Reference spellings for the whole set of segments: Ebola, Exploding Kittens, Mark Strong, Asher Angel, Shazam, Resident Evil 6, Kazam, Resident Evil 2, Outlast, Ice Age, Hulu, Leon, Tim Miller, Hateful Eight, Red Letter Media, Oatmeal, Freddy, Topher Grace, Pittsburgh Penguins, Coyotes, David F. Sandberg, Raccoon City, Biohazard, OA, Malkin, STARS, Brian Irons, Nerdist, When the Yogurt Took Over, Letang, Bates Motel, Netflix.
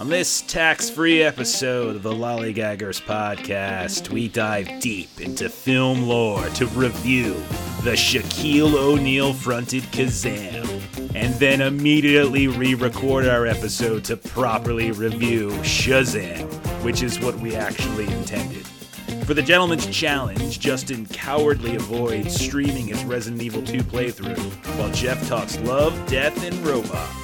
On this tax-free episode of the Lollygaggers Podcast, we dive deep into film lore to review the Shaquille O'Neal-fronted Kazam, and then immediately re-record our episode to properly review Shazam, which is what we actually intended. For the Gentleman's Challenge, Justin cowardly avoids streaming his Resident Evil 2 playthrough, while Jeff talks Love, Death, and Robots.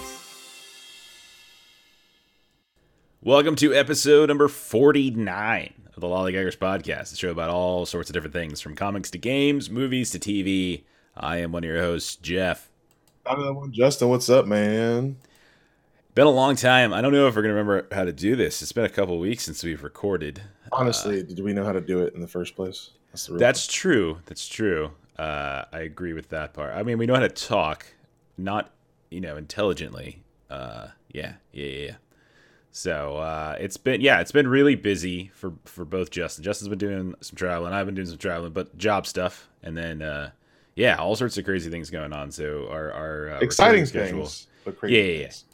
Welcome to episode number 49 of the Lollygaggers Podcast, the show about all sorts of different things, from comics to games, movies to TV. I am one of your hosts, Jeff. I'm the one, Justin. What's up, man? Been a long time. I don't know if we're going to remember how to do this. It's been a couple of weeks since we've recorded. Honestly, did we know how to do it in the first place? That's true. That's true. I agree with that part. I mean, we know how to talk, not, intelligently. Yeah. So it's been really busy for both Justin. Justin's been doing some traveling. I've been doing some traveling, but job stuff, and then all sorts of crazy things going on. So our exciting things, but crazy things.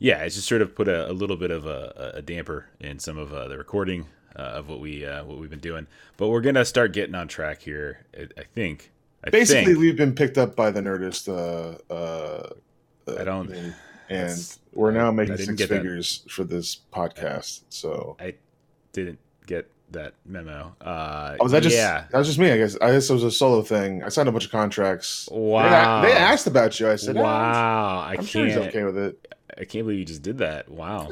Yeah. It's just sort of put a little bit of a damper in some of the recording of what we've been doing. But we're gonna start getting on track here. I think we've been picked up by the Nerdist. And we're now making six figures for this podcast. So I didn't get that memo. That was just me, I guess. I guess it was a solo thing. I signed a bunch of contracts. Wow. They asked about you. I said, wow. I'm sure he's okay with it. I can't believe you just did that. Wow.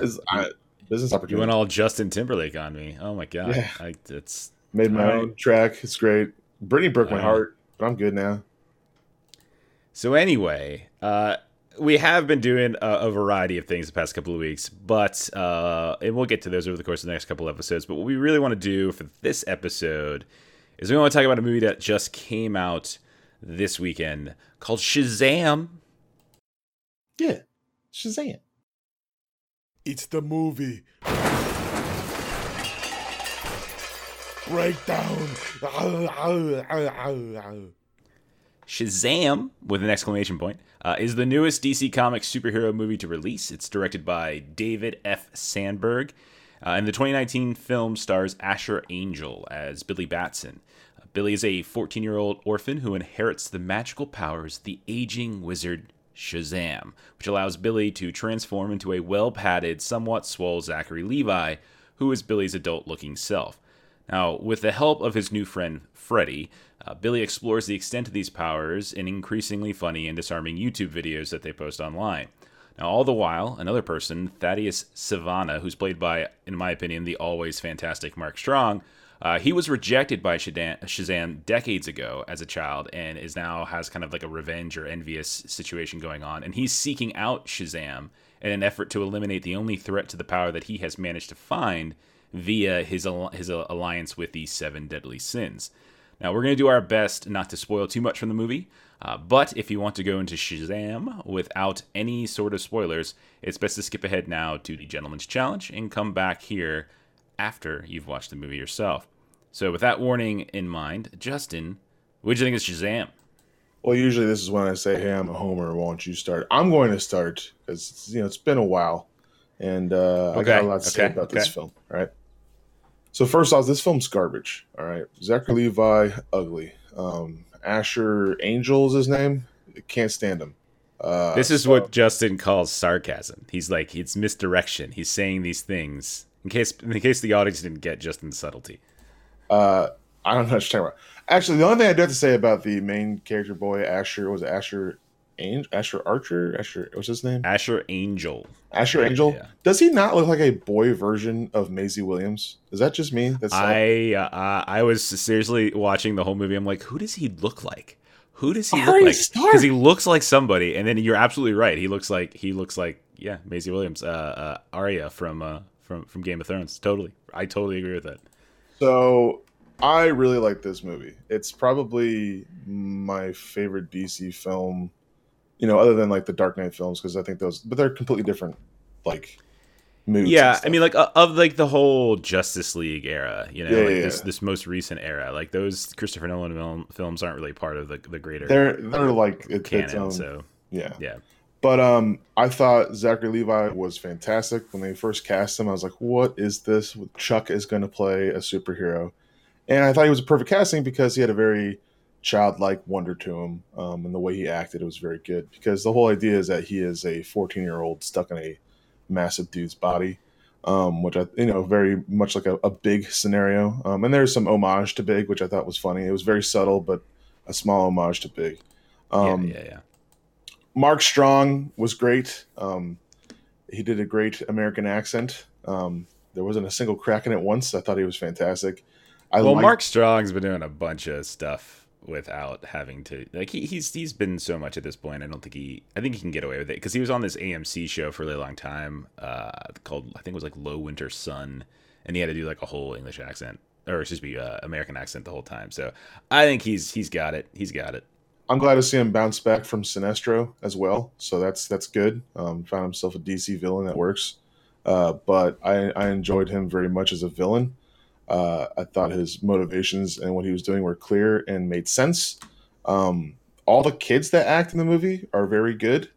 Business opportunity. You went all Justin Timberlake on me. Oh my god. Yeah. It's made my own track. It's great. Britney broke my heart, but I'm good now. So anyway, we have been doing a variety of things the past couple of weeks, but and we'll get to those over the course of the next couple of episodes. But what we really want to do for this episode is we want to talk about a movie that just came out this weekend called Shazam. Yeah, Shazam. It's the movie breakdown. Shazam, with an exclamation point, is the newest DC Comics superhero movie to release. It's directed by David F. Sandberg, and the 2019 film stars Asher Angel as Billy Batson. Billy is a 14-year-old orphan who inherits the magical powers of the aging wizard Shazam, which allows Billy to transform into a well-padded, somewhat swole Zachary Levi, who is Billy's adult-looking self. Now, with the help of his new friend, Freddy, Billy explores the extent of these powers in increasingly funny and disarming YouTube videos that they post online. Now, all the while, another person, Thaddeus Savannah, who's played by, in my opinion, the always fantastic Mark Strong, he was rejected by Shazam decades ago as a child and is now has kind of like a revenge or envious situation going on. And he's seeking out Shazam in an effort to eliminate the only threat to the power that he has managed to find via his alliance with the Seven Deadly Sins. Now, we're going to do our best not to spoil too much from the movie, but if you want to go into Shazam without any sort of spoilers, it's best to skip ahead now to the Gentleman's Challenge and come back here after you've watched the movie yourself. So with that warning in mind, Justin, what do you think of Shazam? Well, usually this is when I say, hey, I'm a homer, why don't you start? I'm going to start, because it's been a while. And I got a lot to say about this film, right? So first off, this film's garbage, all right? Zachary Levi, ugly. Asher Angel is his name. Can't stand him. This is what Justin calls sarcasm. He's like, it's misdirection. He's saying these things in case the audience didn't get Justin's subtlety. I don't know what you're talking about. Actually, the only thing I do have to say about the main character boy, Asher Angel. Asher Angel? Yeah. Does he not look like a boy version of Maisie Williams? Is that just me? I was seriously watching the whole movie. I'm like, who does he look like? Because he looks like somebody. And then you're absolutely right. He looks like Maisie Williams, Arya from Game of Thrones. Totally. I totally agree with that. So I really like this movie. It's probably my favorite DC film. Other than like the Dark Knight films, because I think those, but they're completely different, like moods. Yeah, I mean, like of like the whole Justice League era, this most recent era, like those Christopher Nolan films aren't really part of the greater. They're like canon, its own. So yeah. But I thought Zachary Levi was fantastic. When they first cast him, I was like, what is this? Chuck is going to play a superhero. And I thought he was a perfect casting because he had a very childlike wonder to him. And the way he acted, it was very good. Because the whole idea is that he is a 14-year-old stuck in a massive dude's body, which, very much like a Big scenario. And there's some homage to Big, which I thought was funny. It was very subtle, but a small homage to Big. Yeah. Mark Strong was great. He did a great American accent. There wasn't a single crack in it once. I thought he was fantastic. Mark Strong's been doing a bunch of stuff without having to, like, he's been so much at this point. I think he can get away with it because he was on this AMC show for a really long time called, I think it was like Low Winter Sun, and he had to do like a whole English accent, or excuse me, American accent the whole time. So I think he's got it. He's got it. I'm glad to see him bounce back from Sinestro as well, so that's good. Found himself a DC villain that works, but I enjoyed him very much as a villain. I thought his motivations and what he was doing were clear and made sense. All the kids that act in the movie are very good.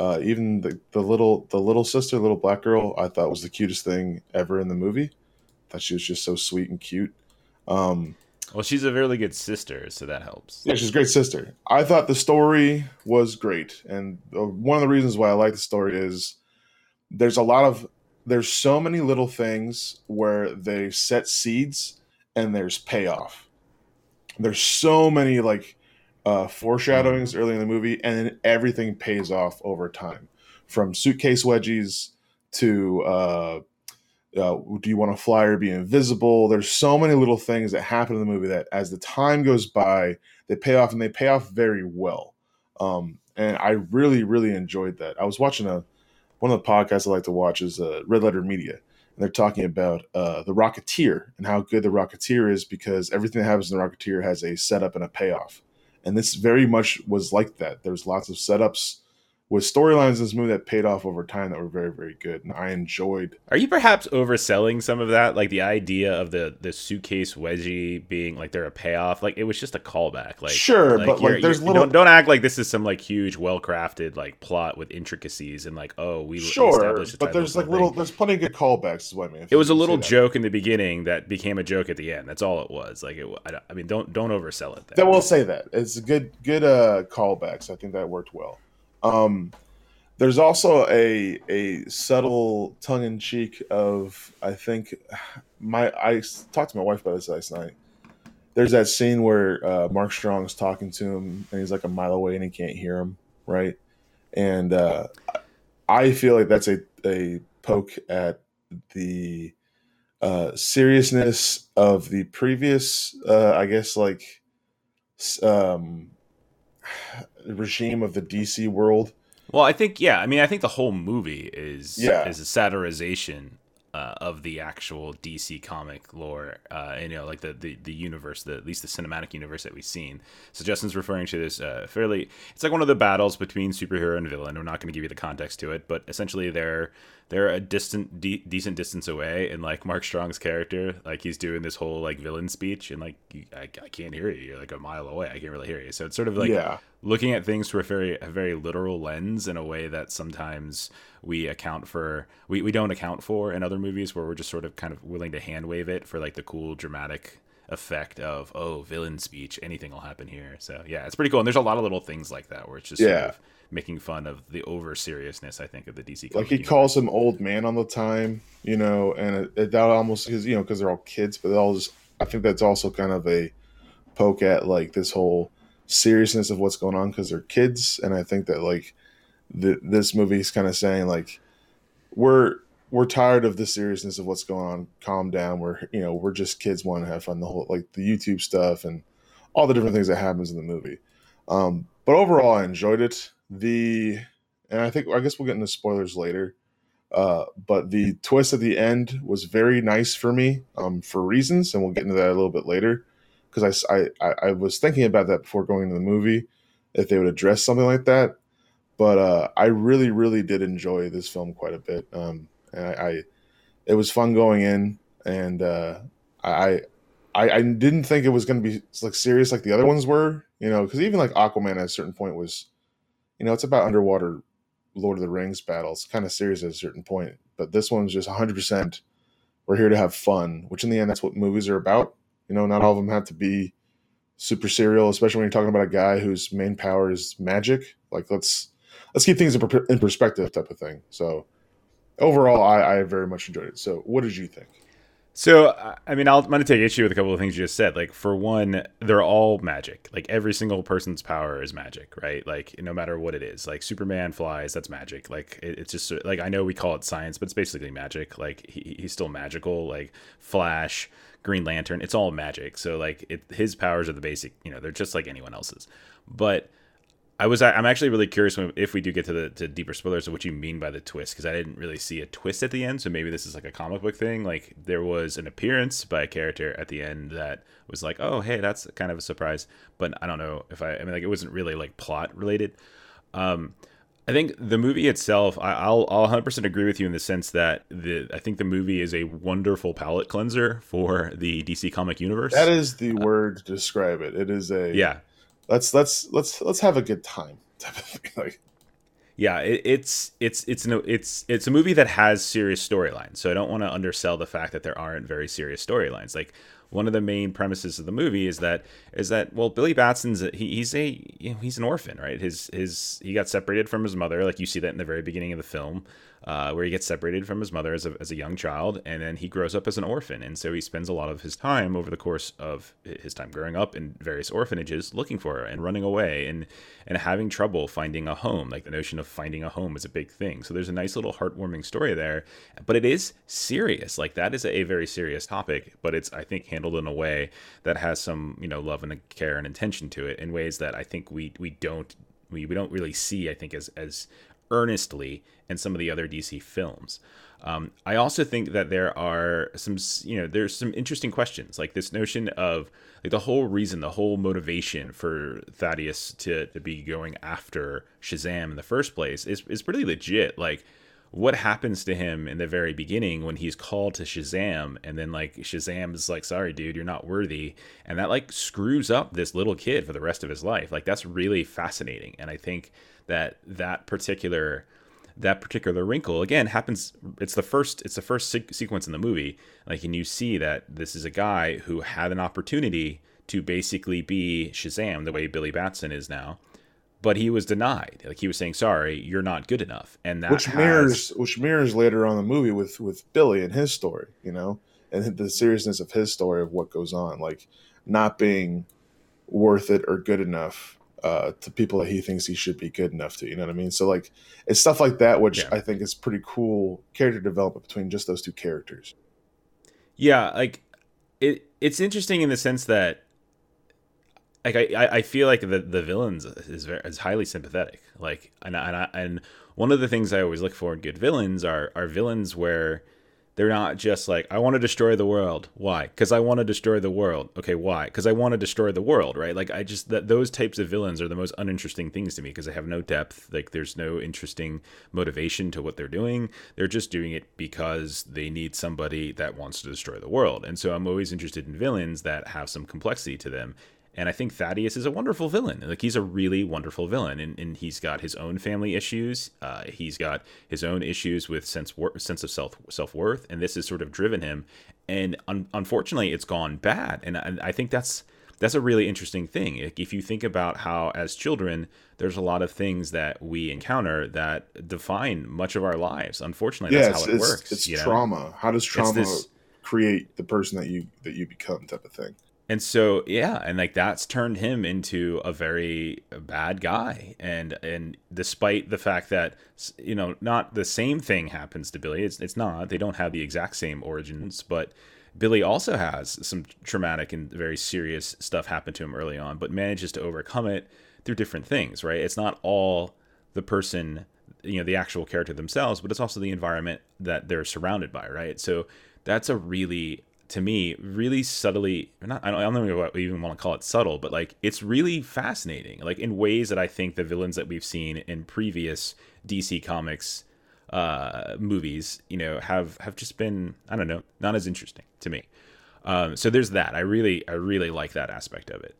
Even the little sister, little black girl, I thought was the cutest thing ever in the movie. I thought she was just so sweet and cute. Well, she's a really good sister, so that helps. Yeah, she's a great sister. I thought the story was great. And one of the reasons why I like the story is there's so many little things where they set seeds and there's payoff. There's so many foreshadowings early in the movie, and then everything pays off over time. From suitcase wedgies to... do you want to fly or be invisible? There's so many little things that happen in the movie that as the time goes by, they pay off, and they pay off very well. And I really, really enjoyed that. I was watching one of the podcasts I like to watch is Red Letter Media. And they're talking about the Rocketeer and how good the Rocketeer is because everything that happens in the Rocketeer has a setup and a payoff. And this very much was like that. There's lots of setups with storylines in this movie that paid off over time that were very, very good, and I enjoyed. Are you perhaps overselling some of that? Like the idea of the suitcase wedgie being like they're a payoff, like it was just a callback. Like sure, like, but like there's little. Don't act like this is some like huge, well-crafted like plot with intricacies and like established. But there's like little, there's plenty of good callbacks. Is what I mean. It was a little joke in the beginning that became a joke at the end. That's all it was. Like don't oversell it. That will say that it's good callbacks. I think that worked well. There's also a subtle tongue in cheek of, I think I talked to my wife about this last night. There's that scene where Mark Strong is talking to him and he's like a mile away and he can't hear him. Right. And I feel like that's a poke at the seriousness of the previous, regime of the DC world. Well, I think, yeah. I mean, I think the whole movie is a satirization of the actual DC comic lore, like the universe, at least the cinematic universe that we've seen. So Justin's referring to this fairly. It's like one of the battles between superhero and villain. I'm not going to give you the context to it, but essentially they're a decent distance away, and like Mark Strong's character, like he's doing this whole like villain speech, and like I can't hear you. You're like a mile away. I can't really hear you. So it's sort of like looking at things through a very literal lens in a way that sometimes we don't account for in other movies, where we're just sort of kind of willing to hand wave it for like the cool dramatic effect of villain speech, anything will happen here. So yeah, it's pretty cool. And there's a lot of little things like that where it's just sort of making fun of the over seriousness, I think, of the DC. Like he calls him old man all the time, and that almost is, because they're all kids, but I think that's also kind of a poke at like this whole seriousness of what's going on because they're kids. And I think that like this movie is kind of saying like we're tired of the seriousness of what's going on. Calm down. We're just kids wanting to have fun. The whole like the YouTube stuff and all the different things that happens in the movie. But overall, I enjoyed it. I guess we'll get into spoilers later. But the twist at the end was very nice for me for reasons, and we'll get into that a little bit later. Because I was thinking about that before going into the movie, if they would address something like that. But I really, really did enjoy this film quite a bit. And it was fun going in, and I didn't think it was going to be like serious like the other ones were, because even like Aquaman at a certain point was, it's about underwater Lord of the Rings battles, kind of serious at a certain point, but this one's just 100%. We're here to have fun, which in the end, that's what movies are about. You know, not all of them have to be super serial, especially when you're talking about a guy whose main power is magic. Like, let's keep things in perspective type of thing. So overall, I very much enjoyed it. So what did you think? So, I mean, I'm going to take issue with a couple of things you just said. Like, for one, they're all magic. Like, every single person's power is magic, right? Like, no matter what it is. Like, Superman flies, that's magic. Like, it's just, like, I know we call it science, but it's basically magic. Like, he's still magical. Like, Flash, Green Lantern, it's all magic. So, like, his powers are the basic, you know, they're just like anyone else's. But I'm actually really curious if we do get to deeper spoilers of what you mean by the twist, because I didn't really see a twist at the end. So maybe this is like a comic book thing. Like, there was an appearance by a character at the end that was like, oh, hey, that's kind of a surprise. But I don't know if I mean, like, it wasn't really like plot related. I think the movie itself, I'll 100% agree with you in the sense that I think the movie is a wonderful palate cleanser for the DC comic universe. That is the word to describe it. It is a let's have a good time type of thing. Like, yeah, it's a movie that has serious storylines. So I don't want to undersell the fact that there aren't very serious storylines. Like, one of the main premises of the movie is that well, Billy Batson's he's an orphan, right? He got separated from his mother. Like, you see that in the very beginning of the film, where he gets separated from his mother as a young child, and then he grows up as an orphan, and so he spends a lot of his time over the course of his time growing up in various orphanages looking for her and running away and having trouble finding a home. Like, the notion of finding a home is a big thing. So there's a nice little heartwarming story there, but it is serious. Like, that is a very serious topic, but it's, I think, handled in a way that has some, you know, love and care and intention to it in ways that I think we don't really see, I think, as earnestly in some of the other DC films. I also think that there are some, you know, there's some interesting questions, like this notion of, like, the whole reason, the whole motivation for Thaddeus to be going after Shazam in the first place is pretty legit. Like, what happens to him in the very beginning when he's called to Shazam, and then, like, Shazam is like, sorry, dude, you're not worthy. And that, like, screws up this little kid for the rest of his life. Like, that's really fascinating. And I think that particular wrinkle, again, happens. It's the first sequence in the movie. Like, and you see that this is a guy who had an opportunity to basically be Shazam the way Billy Batson is now. But he was denied. Like, he was saying, sorry, you're not good enough. And that which mirrors later on in the movie with Billy and his story, you know, and the seriousness of his story of what goes on, like not being worth it or good enough to people that he thinks he should be good enough to, you know what I mean? So, like, it's stuff like that, which, yeah, I think is pretty cool character development between just those two characters. Yeah. Like, it's interesting in the sense that, like, I feel like the villains is highly sympathetic. Like, and one of the things I always look for in good villains are villains where they're not just like, I want to destroy the world. Why? Because I want to destroy the world. Okay, why? Because I want to destroy the world, right? Like, I just, those types of villains are the most uninteresting things to me because they have no depth. Like, there's no interesting motivation to what they're doing. They're just doing it because they need somebody that wants to destroy the world. And so I'm always interested in villains that have some complexity to them. And I think Thaddeus is a wonderful villain. Like, he's a really wonderful villain, and he's got his own family issues. He's got his own issues with sense of self-worth, and this has sort of driven him. And unfortunately, it's gone bad. And I think that's a really interesting thing. If you think about how, as children, there's a lot of things that we encounter that define much of our lives. Unfortunately, that's how it works. It's trauma. Know? How does trauma create the person that you become, type of thing? And so, yeah, and like that's turned him into a very bad guy. And despite the fact that, you know, not the same thing happens to Billy, it's not, they don't have the exact same origins, but Billy also has some traumatic and very serious stuff happen to him early on, but manages to overcome it through different things, right? It's not all the person, you know, the actual character themselves, but it's also the environment that they're surrounded by, right? So that's a really, to me, really subtly, I don't know if I even want to call it subtle, but like it's really fascinating, like in ways that I think the villains that we've seen in previous DC Comics movies, you know, have just been, I don't know, not as interesting to me. So there's that. I really like that aspect of it.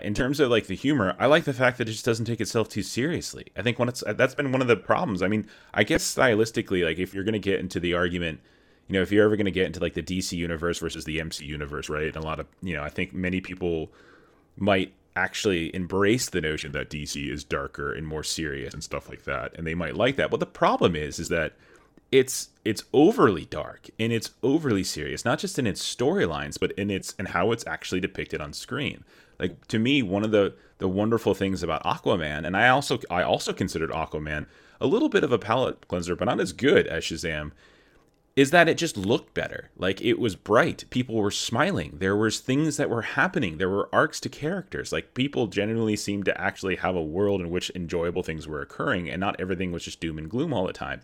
In terms of like the humor, I like the fact that it just doesn't take itself too seriously. I think when that's been one of the problems. I mean, I guess stylistically, like if you're going to get into the argument, you know, if you're ever going to get into like the DC universe versus the MC universe, right? And a lot of, you know, I think many people might actually embrace the notion that DC is darker and more serious and stuff like that. And they might like that. But the problem is that it's overly dark and it's overly serious, not just in its storylines, but in its and how it's actually depicted on screen. Like to me, one of the wonderful things about Aquaman, and I also considered Aquaman a little bit of a palate cleanser, but not as good as Shazam, is that it just looked better. Like it was bright. People were smiling. There was things that were happening. There were arcs to characters. Like people generally seemed to actually have a world in which enjoyable things were occurring and not everything was just doom and gloom all the time.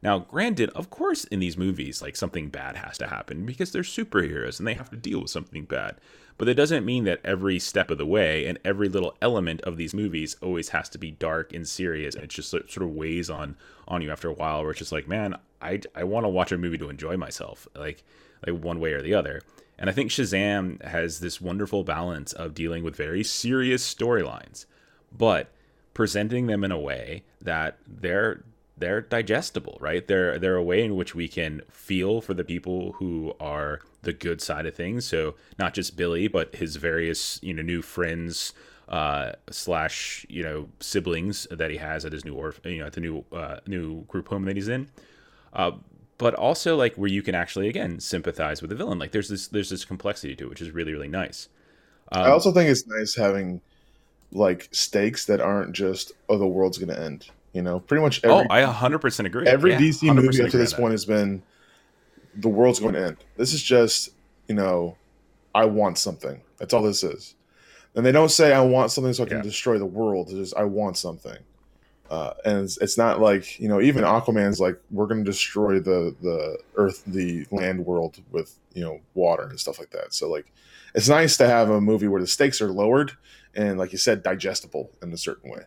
Now, granted, of course, in these movies, like something bad has to happen because they're superheroes and they have to deal with something bad. But that doesn't mean that every step of the way and every little element of these movies always has to be dark and serious. And it just sort of weighs on you after a while where it's just like, man, I want to watch a movie to enjoy myself, like one way or the other. And I think Shazam has this wonderful balance of dealing with very serious storylines, but presenting them in a way that they're digestible, right? They're a way in which we can feel for the people who are the good side of things. So not just Billy, but his various, you know, new friends slash, you know, siblings that he has at his new new group home that he's in. But also like where you can actually again sympathize with the villain. Like there's this complexity to it, which is really, really nice. I also think it's nice having like stakes that aren't just, oh, the world's going to end. You know, pretty much every... I 100% agree. Every DC movie up to this point has been, the world's going to end. This is just, you know, I want something. That's all this is. And they don't say, I want something so I can destroy the world. It's just, I want something. And it's not like, you know, even Aquaman's like, we're going to destroy the earth, the land world with, you know, water and stuff like that. So, like, it's nice to have a movie where the stakes are lowered and, like you said, digestible in a certain way.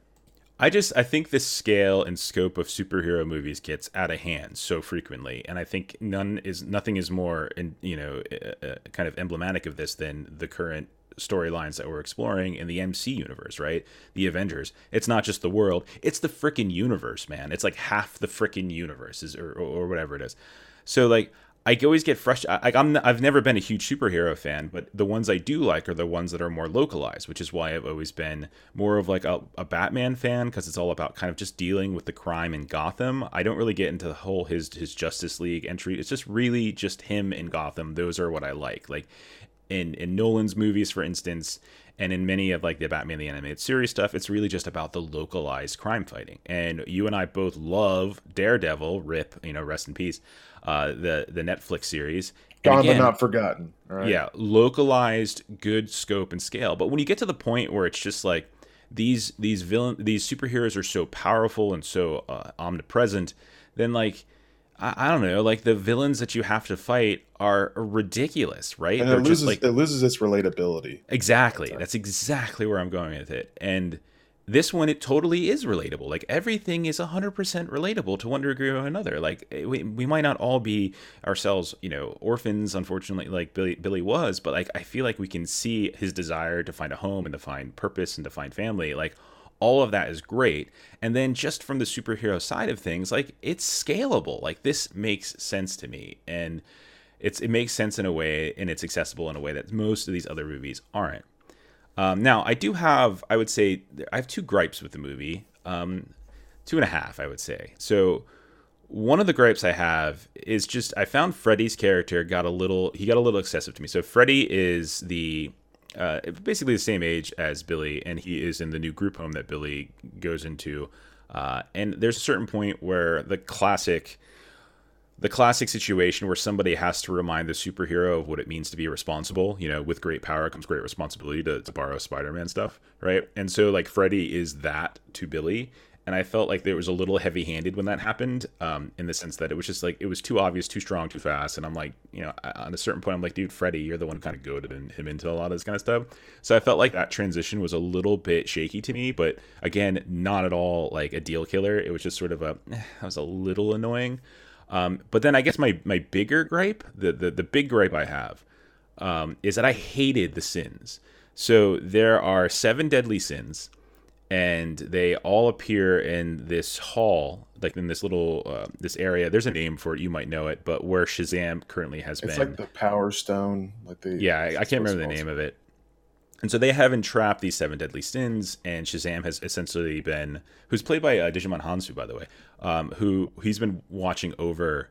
I think the scale and scope of superhero movies gets out of hand so frequently, and I think nothing is more, you know, kind of emblematic of this than the current storylines that we're exploring in the MC universe, right? The Avengers. It's not just the world; it's the freaking universe, man. It's like half the freaking universe is, or whatever it is. So like, I always get frustrated. I've never been a huge superhero fan, but the ones I do like are the ones that are more localized, which is why I've always been more of like a Batman fan, because it's all about kind of just dealing with the crime in Gotham. I don't really get into the whole his Justice League entry. It's just really just him in Gotham. Those are what I like. Like in Nolan's movies, for instance, and in many of like the Batman the Animated Series stuff, it's really just about the localized crime fighting. And you and I both love Daredevil, RIP, you know, rest in peace. The Netflix series. Gone but not forgotten. All right? Yeah, localized, good scope and scale. But when you get to the point where it's just like these superheroes are so powerful and so omnipresent, then like I don't know, like the villains that you have to fight are ridiculous, right? And it loses its relatability. Exactly. That's exactly where I'm going with it. And this one, it totally is relatable. Like everything is 100% relatable to one degree or another. Like we might not all be ourselves, you know, orphans, unfortunately, like Billy was, but like I feel like we can see his desire to find a home and to find purpose and to find family. Like all of that is great. And then just from the superhero side of things, like it's scalable. Like this makes sense to me, and it makes sense in a way, and it's accessible in a way that most of these other movies aren't. Now, I have two gripes with the movie, two and a half, I would say. So one of the gripes I have is just, I found Freddy's character got a little excessive to me. So Freddy is basically the same age as Billy, and he is in the new group home that Billy goes into. And there's a certain point where the classic situation where somebody has to remind the superhero of what it means to be responsible. You know, with great power comes great responsibility, to borrow Spider-Man stuff, right? And so, like, Freddy is that to Billy. And I felt like there was a little heavy-handed when that happened, in the sense that it was just, like, it was too obvious, too strong, too fast. And I'm like, you know, on a certain point, I'm like, dude, Freddy, you're the one who kind of goaded him into a lot of this kind of stuff. So I felt like that transition was a little bit shaky to me. But, again, not at all, like, a deal killer. It was just sort of that was a little annoying. But then I guess my bigger gripe, the big gripe I have, is that I hated the sins. So there are seven deadly sins, and they all appear in this hall, like in this little this area. There's a name for it, you might know it, but where Shazam currently has been. It's like the Power Stone. Like the I can't remember the name of it. And so they have entrapped these seven deadly sins, and Shazam has essentially been, who's played by Digimon Hansu, by the way, who he's been watching over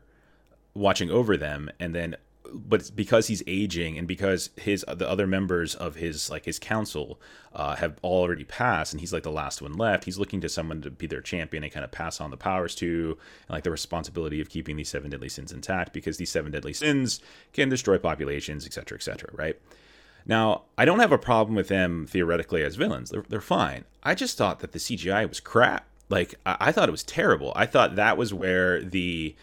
them, and then, but because he's aging and because the other members of his council have all already passed, and he's like the last one left, he's looking to someone to be their champion and kind of pass on the powers to, and like the responsibility of keeping these seven deadly sins intact, because these seven deadly sins can destroy populations, et cetera, right? Now, I don't have a problem with them theoretically as villains. They're fine. I just thought that the CGI was crap. Like, I thought it was terrible. I thought that was where the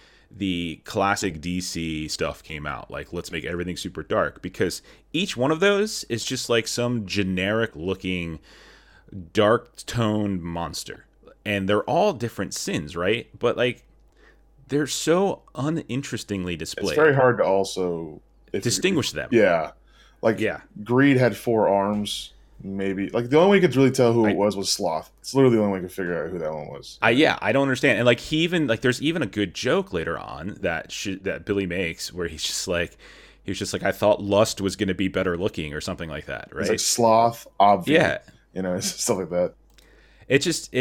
classic DC stuff came out. Like, let's make everything super dark. Because each one of those is just like some generic-looking, dark-toned monster. And they're all different sins, right? But, like, they're so uninterestingly displayed. It's very hard to also... distinguish them. Yeah. Like, yeah. Greed had four arms, maybe. Like, the only way you could really tell who it was Sloth. It's literally the only way you could figure out who that one was. I don't understand. And, like, he even, like, there's even a good joke later on that Billy makes where he was just like, I thought Lust was going to be better looking or something like that, right? It's like Sloth, obvious. Yeah. You know, stuff like that. It just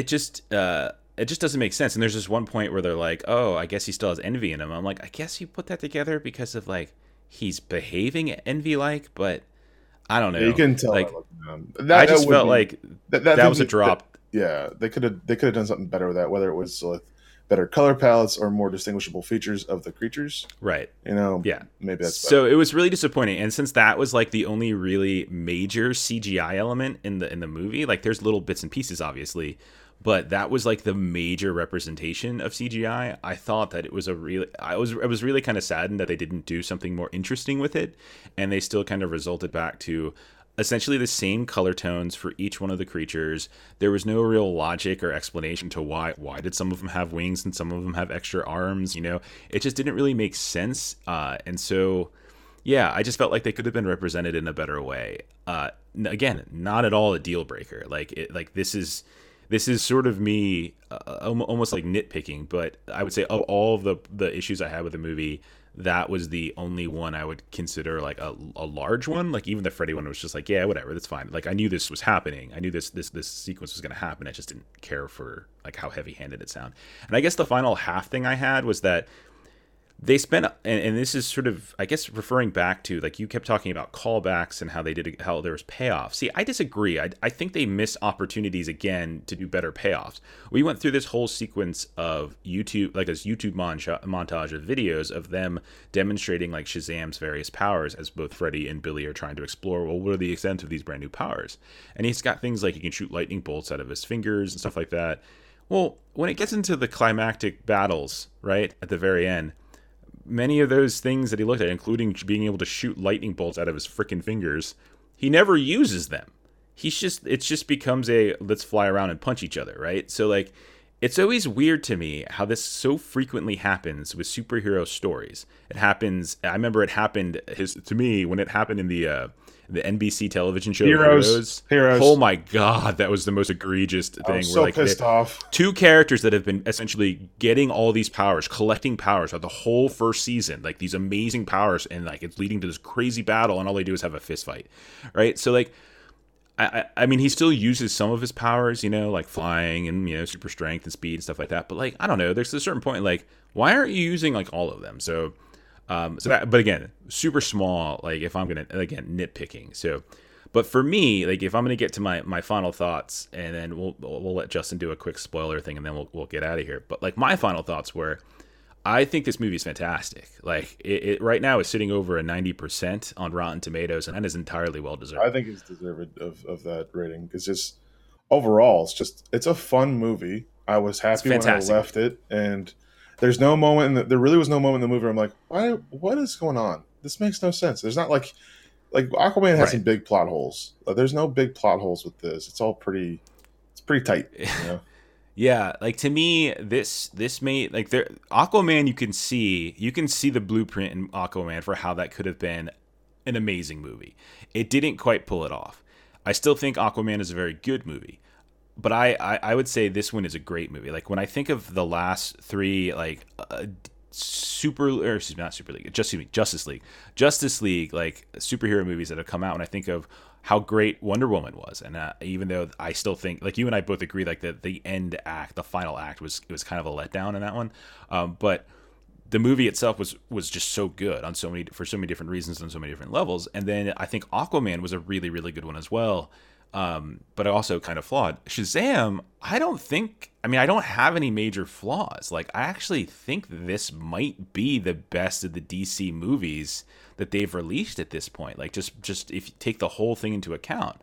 doesn't make sense. And there's this one point where they're like, oh, I guess he still has envy in him. I'm like, I guess you put that together because of, like, he's behaving envy-like, but I don't know. Yeah, you can tell. Like, I just felt that was a drop. They could have done something better with that, whether it was better color palettes or more distinguishable features of the creatures. Right. You know. Yeah. Maybe that's better. So it was really disappointing, and since that was like the only really major CGI element in the movie, like there's little bits and pieces, obviously. But that was like the major representation of CGI. I thought that it was I was really kind of saddened that they didn't do something more interesting with it, and they still kind of resulted back to essentially the same color tones for each one of the creatures. There was no real logic or explanation to why did some of them have wings and some of them have extra arms. You know, it just didn't really make sense. And so, yeah, I just felt like they could have been represented in a better way. Again, not at all a deal breaker. This is sort of me almost like nitpicking, but I would say of all of the issues I had with the movie, that was the only one I would consider like a large one. Like even the Freddy one was just like, yeah, whatever, that's fine. Like I knew this was happening. I knew this sequence was going to happen. I just didn't care for like how heavy-handed it sounded. And I guess the final half thing I had was that they spent, and this is sort of, I guess, referring back to, like, you kept talking about callbacks and how there was payoffs. See, I disagree. I think they miss opportunities, again, to do better payoffs. We went through this whole sequence of YouTube, like, this YouTube montage of videos of them demonstrating, like, Shazam's various powers as both Freddy and Billy are trying to explore, well, what are the extent of these brand new powers? And he's got things like he can shoot lightning bolts out of his fingers and stuff like that. Well, when it gets into the climactic battles, right, at the very end, many of those things that he looked at, including being able to shoot lightning bolts out of his freaking fingers, he never uses them. It just becomes a let's fly around and punch each other, right? So like, it's always weird to me how this so frequently happens with superhero stories. It happens. I remember it happened to me when it happened in the NBC television show Heroes. Oh my god, that was the most egregious thing. I'm so pissed off. Two characters that have been essentially getting all these powers, collecting powers for the whole first season, like these amazing powers, and like it's leading to this crazy battle, and all they do is have a fist fight, right? So like, I mean, he still uses some of his powers, you know, like flying and, you know, super strength and speed and stuff like that. But like, I don't know, there's a certain point, like, why aren't you using like all of them? So. But again, super small, like if I'm going to, again, nitpicking. So, but for me, like if I'm going to get to my final thoughts, and then we'll let Justin do a quick spoiler thing and then we'll get out of here. But like my final thoughts were, I think this movie is fantastic. Like it right now is sitting over a 90% on Rotten Tomatoes, and that is entirely well deserved. I think it's deserved of that rating, because just overall, it's a fun movie. I was happy when I left it, and there's no moment there really was no moment in the movie where I'm like, why? What is going on? This makes no sense. There's not like Aquaman has some big plot holes. There's no big plot holes with this. It's pretty tight. You know? Yeah, like to me, this may like there Aquaman. You can see the blueprint in Aquaman for how that could have been an amazing movie. It didn't quite pull it off. I still think Aquaman is a very good movie, but I would say this one is a great movie. Like, when I think of the last three, like Justice League, like superhero movies that have come out, and I think of how great Wonder Woman was, and even though I still think, like, you and I both agree, like the end act, the final act was kind of a letdown in that one, but the movie itself was just so good on so many, for so many different reasons, on so many different levels. And then I think Aquaman was a really, really good one as well, but also kind of flawed. Shazam, I don't have any major flaws. Like, I actually think this might be the best of the DC movies that they've released at this point. Like, just if you take the whole thing into account.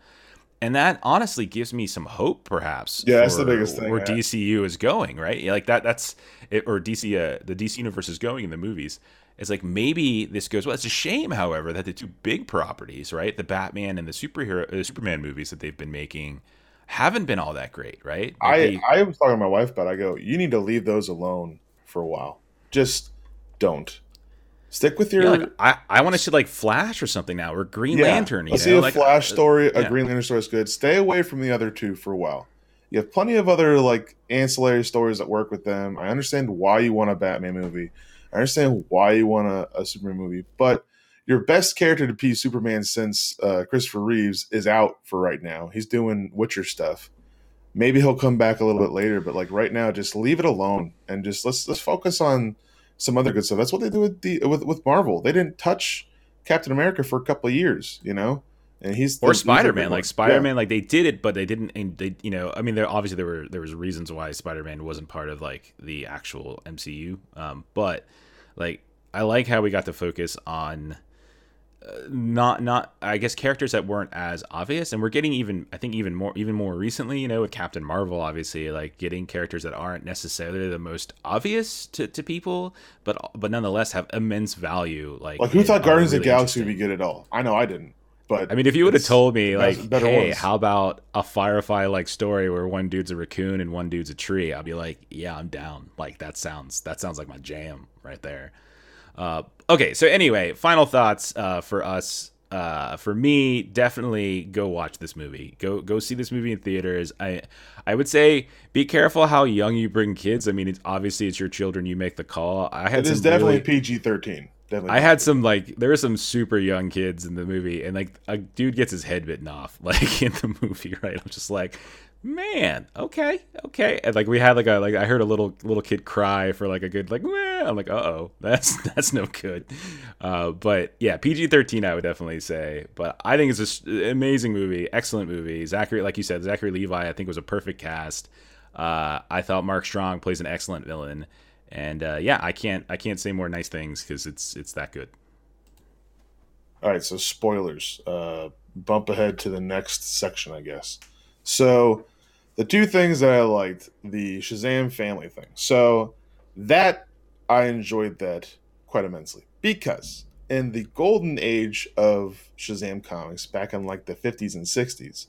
And that honestly gives me some hope, perhaps. Yeah, that's the biggest thing. Where DCU is going, right? Like that's it, or DC, the DC universe is going in the movies. It's like, maybe this goes well. It's a shame, however, that the two big properties, right, the Batman and the Superman movies that they've been making, haven't been all that great, right? Like, I was talking to my wife about it. I go, you need to leave those alone for a while. Just don't. Stick with your. Yeah, like, I want to see like Flash or something now, or Green Lantern. You know? See a Flash story, a Green Lantern story is good. Stay away from the other two for a while. You have plenty of other like ancillary stories that work with them. I understand why you want a Batman movie. I understand why you want a Superman movie. But your best character to be Superman since Christopher Reeves is out for right now. He's doing Witcher stuff. Maybe he'll come back a little bit later. But like right now, just leave it alone and just let's focus on some other good stuff. That's what they do with Marvel. They didn't touch Captain America for a couple of years, you know, and Spider-Man. Like Spider-Man, like they did it, but they didn't. And they, you know, I mean, there was reasons why Spider-Man wasn't part of like the actual MCU. But like I like how we got to focus on not I guess characters that weren't as obvious, and we're getting even more recently, you know, with Captain Marvel, obviously, like getting characters that aren't necessarily the most obvious to people, but nonetheless have immense value. Like who thought Guardians of the Galaxy would be good at all? I know I didn't. But I mean, if you would have told me, like, hey, how about a Firefly like story where one dude's a raccoon and one dude's a tree, I'd be like, yeah, I'm down. Like that sounds like my jam right there. Okay, so anyway, final thoughts for us. For me, definitely go watch this movie. Go see this movie in theaters. I would say be careful how young you bring kids. I mean, it's your children. You make the call. It is definitely PG-13. Definitely. I had some, like, there were some super young kids in the movie, and like a dude gets his head bitten off, like in the movie, right? I'm just like, man, okay. And like we had like I heard a little kid cry for like a good like, meh. I'm like, uh-oh, that's no good. But yeah, PG-13 I would definitely say. But I think it's an amazing movie, excellent movie. Zachary, like you said, Zachary Levi, I think was a perfect cast. I thought Mark Strong plays an excellent villain. And yeah, I can't say more nice things because it's that good. All right, so spoilers. Bump ahead to the next section, I guess. So the two things that I liked, the Shazam family thing. So that I enjoyed that quite immensely because in the golden age of Shazam comics, back in like the 50s and 60s,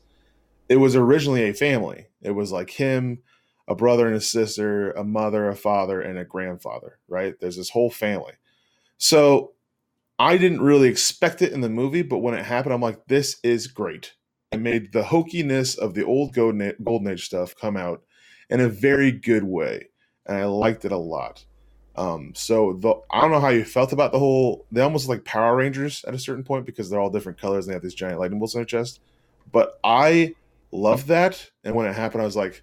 it was originally a family. It was like him, a brother and a sister, a mother, a father, and a grandfather, right? There's this whole family. So I didn't really expect it in the movie, but when it happened, I'm like, this is great. It made the hokiness of the old golden age stuff come out in a very good way, and I liked it a lot. I don't know how you felt about the whole, they almost like Power Rangers at a certain point because they're all different colors and they have these giant lightning bolts in their chest. But I love that, and when it happened, I was like,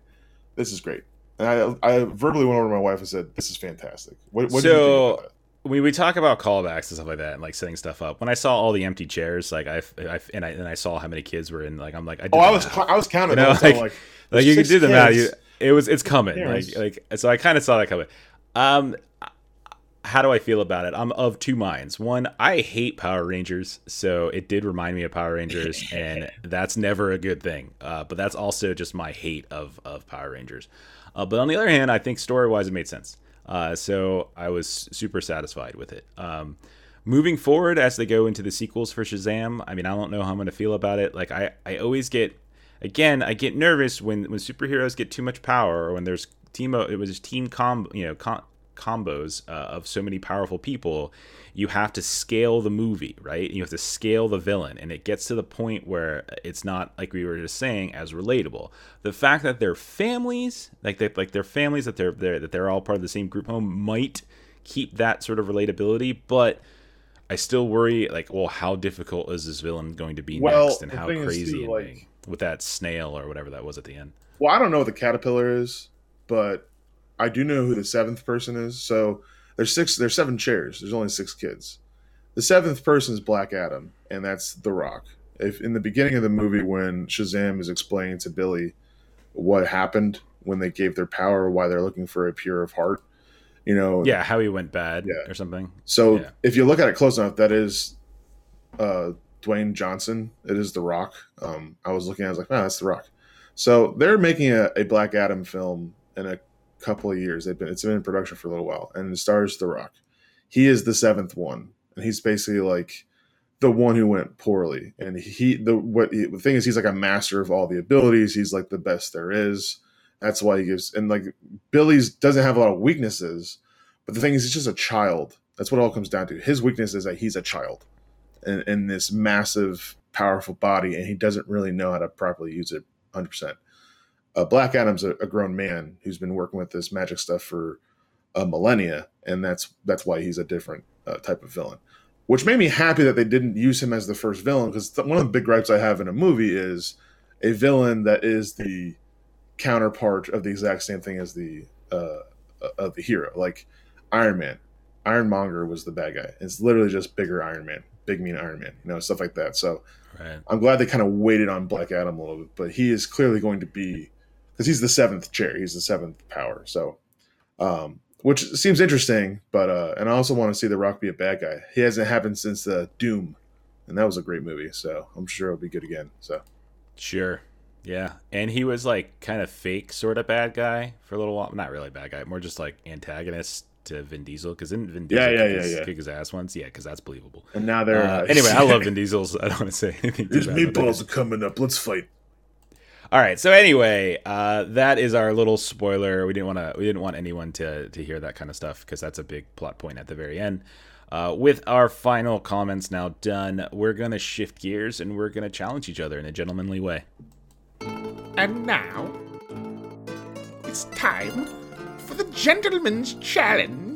this is great. And I verbally went over to my wife and said, this is fantastic. What did you think about that? When we talk about callbacks and stuff like that and like setting stuff up, when I saw all the empty chairs, like I saw how many kids were in, like I'm like, I was counting. You know, like you could do the math. It's coming. Like so I kind of saw that coming. How do I feel about it? I'm of two minds. One, I hate Power Rangers, so it did remind me of Power Rangers, and that's never a good thing. But that's also just my hate of Power Rangers. But on the other hand, I think story-wise it made sense. So I was super satisfied with it. Moving forward, as they go into the sequels for Shazam, I mean, I don't know how I'm going to feel about it. Like, I always get, again, I get nervous when superheroes get too much power, or when there's team combo, you know, combos of so many powerful people, you have to scale the movie, right? You have to scale the villain, and it gets to the point where it's not, like we were just saying, as relatable. The fact that their families, that they're all part of the same group home, might keep that sort of relatability, but I still worry, like, well, how difficult is this villain going to be next, and how crazy with that snail or whatever that was at the end. Well, I don't know what the caterpillar is, but I do know who the seventh person is. So there's seven chairs. There's only six kids. The seventh person is Black Adam, and that's The Rock. If in the beginning of the movie, when Shazam is explaining to Billy what happened when they gave their power, why they're looking for a pure of heart, you know, how he went bad or something. So if you look at it close enough, that is Dwayne Johnson. It is The Rock. I was looking at it, I was like, that's The Rock. So they're making a Black Adam film in a couple of years. It's been in production for a little while, and it stars The Rock. He is the seventh one, and he's basically like the one who went poorly. And the thing is, he's like a master of all the abilities. He's like the best there is. That's why he gives. And like Billy's doesn't have a lot of weaknesses, but the thing is, he's just a child. That's what it all comes down to. His weakness is that he's a child in this massive, powerful body, and he doesn't really know how to properly use it 100%. Black Adam's a grown man who's been working with this magic stuff for a millennia, and that's why he's a different type of villain, which made me happy that they didn't use him as the first villain, because one of the big gripes I have in a movie is a villain that is the counterpart of the exact same thing as the hero. Like Iron Man, Ironmonger was the bad guy. It's literally just bigger Iron Man, big mean Iron Man, you know, stuff like that. So right. I'm glad they kind of waited on Black Adam a little bit, but he is clearly going to be, because he's the seventh chair, he's the seventh power. So, which seems interesting, but and I also want to see The Rock be a bad guy. He hasn't happened since Doom, and that was a great movie. So I'm sure it'll be good again. So sure, yeah. And he was like kind of fake, sort of bad guy for a little while. Not really bad guy, more just like antagonist to Vin Diesel, because didn't Vin Diesel kick his ass once? Yeah, because that's believable. And now they're anyway. I love Vin Diesel's. I don't want to say anything. These meatballs are coming up. Let's fight. All right. So anyway, that is our little spoiler. We didn't want anyone to hear that kind of stuff, because that's a big plot point at the very end. With our final comments now done, we're gonna shift gears and we're gonna challenge each other in a gentlemanly way. And now it's time for the Gentleman's Challenge.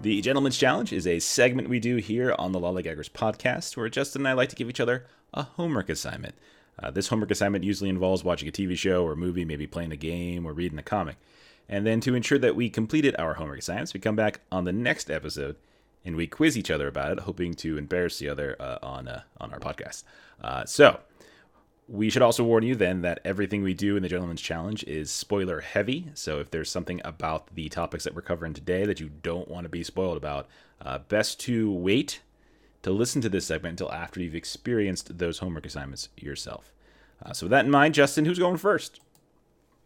The Gentleman's Challenge is a segment we do here on the Lollygaggers Podcast, where Justin and I like to give each other a homework assignment. This homework assignment usually involves watching a TV show or movie, maybe playing a game or reading a comic. And then to ensure that we completed our homework assignments, we come back on the next episode and we quiz each other about it, hoping to embarrass the other on our podcast. We should also warn you then that everything we do in the Gentleman's Challenge is spoiler heavy. So if there's something about the topics that we're covering today that you don't want to be spoiled about, best to wait to listen to this segment until after you've experienced those homework assignments yourself. So with that in mind, Justin, who's going first?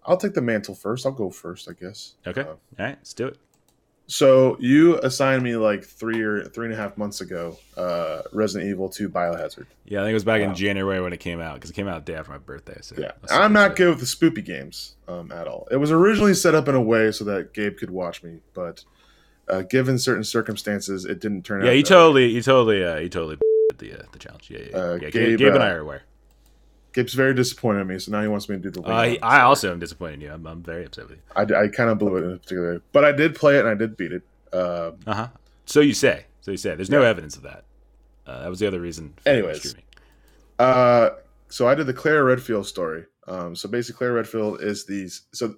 I'll take the mantle first. I'll go first, I guess. Okay. All right, let's do it. So you assigned me like 3 or 3.5 months ago, Resident Evil 2 Biohazard. Yeah, I think it was back in January when it came out, because it came out the day after my birthday. So yeah, I'm not good with the spoopy games at all. It was originally set up in a way so that Gabe could watch me, but given certain circumstances, it didn't turn out. Yeah, you totally the challenge. Yeah. Gabe and I are aware. Gabe's very disappointed in me, so now he wants me to do the league. I also am disappointed in you. I'm very upset with you. I kind of blew it in a particular way. But I did play it, and I did beat it. So you say. There's no evidence of that. That was the other reason for streaming. So I did the Claire Redfield story. So basically, Claire Redfield is these. So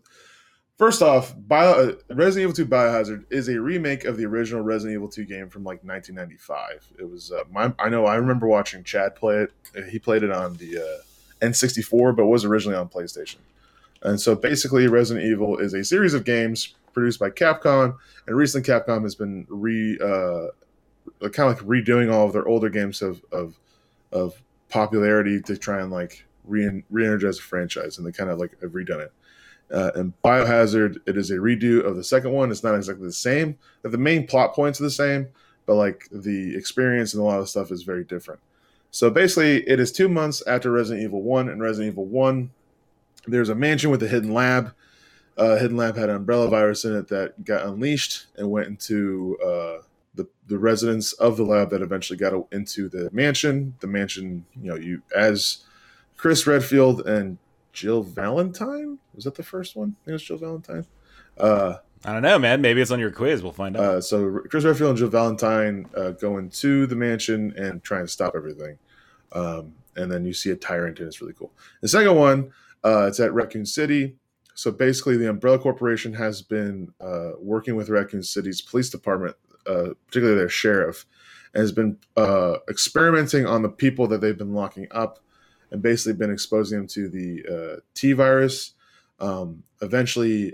first off, Resident Evil 2 Biohazard is a remake of the original Resident Evil 2 game from like 1995. It was I remember watching Chad play it. He played it on the N64, but was originally on PlayStation. And so basically, Resident Evil is a series of games produced by Capcom, and recently Capcom has been redoing all of their older games of popularity to try and like re-energize the franchise, and they kind of like have redone it. And Biohazard, it is a redo of the second one. It's not exactly the same. The main plot points are the same, but like the experience and a lot of stuff is very different. So basically, it is 2 months after Resident Evil 1, and Resident Evil 1 There's a mansion with a hidden lab. Hidden lab had an umbrella virus in it that got unleashed and went into the residents of the lab that eventually got into the mansion. The mansion, you know, you as Chris Redfield and Jill Valentine. Was that the first one? I think it was Jill Valentine. I don't know, man. Maybe it's on your quiz. We'll find out. So Chris Redfield and Jill Valentine go into the mansion and try and stop everything. And then you see a tyrant, and it's really cool. The second one, it's at Raccoon City. So basically the Umbrella Corporation has been working with Raccoon City's police department, particularly their sheriff, and has been experimenting on the people that they've been locking up and basically been exposing them to the T-Virus. Eventually,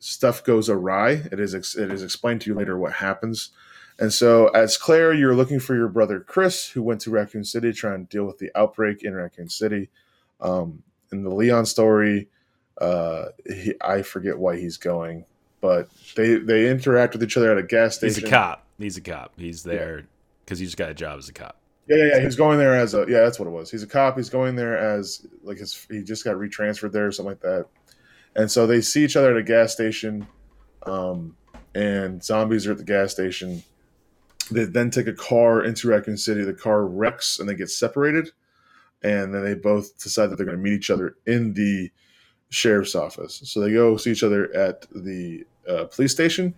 stuff goes awry. It is explained to you later what happens. And so as Claire, you're looking for your brother Chris, who went to Raccoon City to try and deal with the outbreak in Raccoon City. In the Leon story, I forget why he's going, but they interact with each other at a gas station. He's a cop. He's there because he just got a job as a cop. Yeah. He's going there as that's what it was. He's a cop. He's going there as he just got retransferred there or something like that. And so they see each other at a gas station, and zombies are at the gas station. They then take a car into Raccoon City. The car wrecks, and they get separated. And then they both decide that they're going to meet each other in the sheriff's office. So they go see each other at the police station,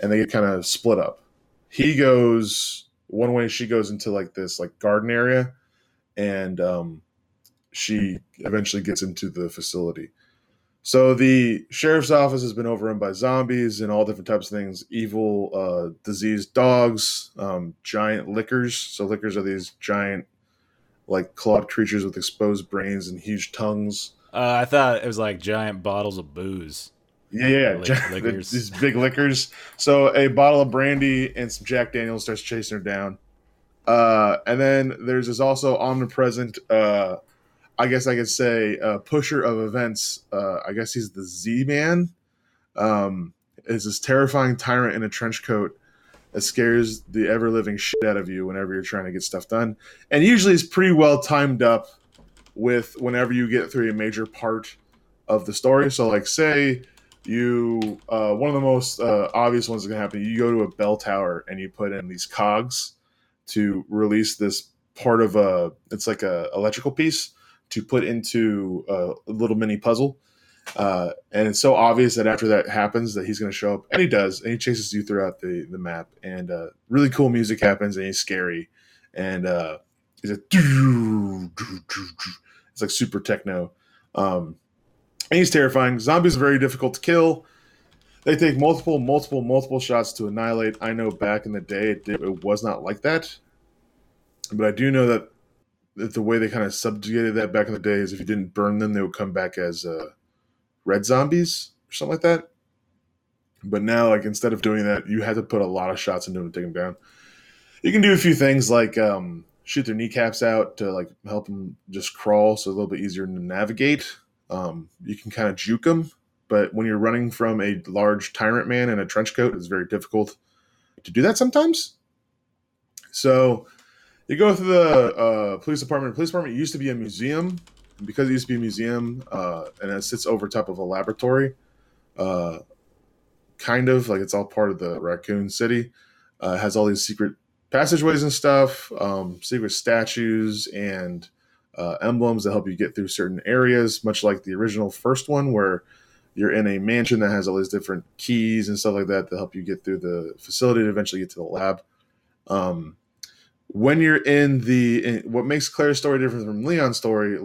and they get kind of split up. He goes one way. She goes into this garden area, and she eventually gets into the facility. So the sheriff's office has been overrun by zombies and all different types of things, evil, diseased dogs, giant lickers. So lickers are these giant, clawed creatures with exposed brains and huge tongues. I thought it was giant bottles of booze. Lickers. These big lickers. So a bottle of brandy and some Jack Daniels starts chasing her down. And then there's this also omnipresent... I guess I could say pusher of events. I guess he's the Z-Man. Is this terrifying tyrant in a trench coat that scares the ever-living shit out of you whenever you're trying to get stuff done. And usually it's pretty well timed up with whenever you get through a major part of the story. So say you one of the most obvious ones that's going to happen, you go to a bell tower and you put in these cogs to release this part of a electrical piece to put into a little mini puzzle. And it's so obvious that after that happens that he's going to show up, and he does, and he chases you throughout the map, and really cool music happens, and he's scary, and he's it's super techno. And he's terrifying. Zombies are very difficult to kill. They take multiple shots to annihilate. I know back in the day it was not like that, but I do know that the way they kind of subjugated that back in the day is if you didn't burn them, they would come back as red zombies or something like that. But now, instead of doing that, you had to put a lot of shots into them to take them down. You can do a few things like shoot their kneecaps out to help them just crawl, so a little bit easier to navigate. You can kind of juke them, but when you're running from a large tyrant man in a trench coat, it's very difficult to do that sometimes. So... you go through the police department. The police department used to be a museum. And because it used to be a museum, and it sits over top of a laboratory, it's all part of the Raccoon City. It has all these secret passageways and stuff, secret statues and emblems that help you get through certain areas, much like the original first one where you're in a mansion that has all these different keys and stuff like that help you get through the facility and eventually get to the lab. When you're what makes Claire's story different from Leon's story,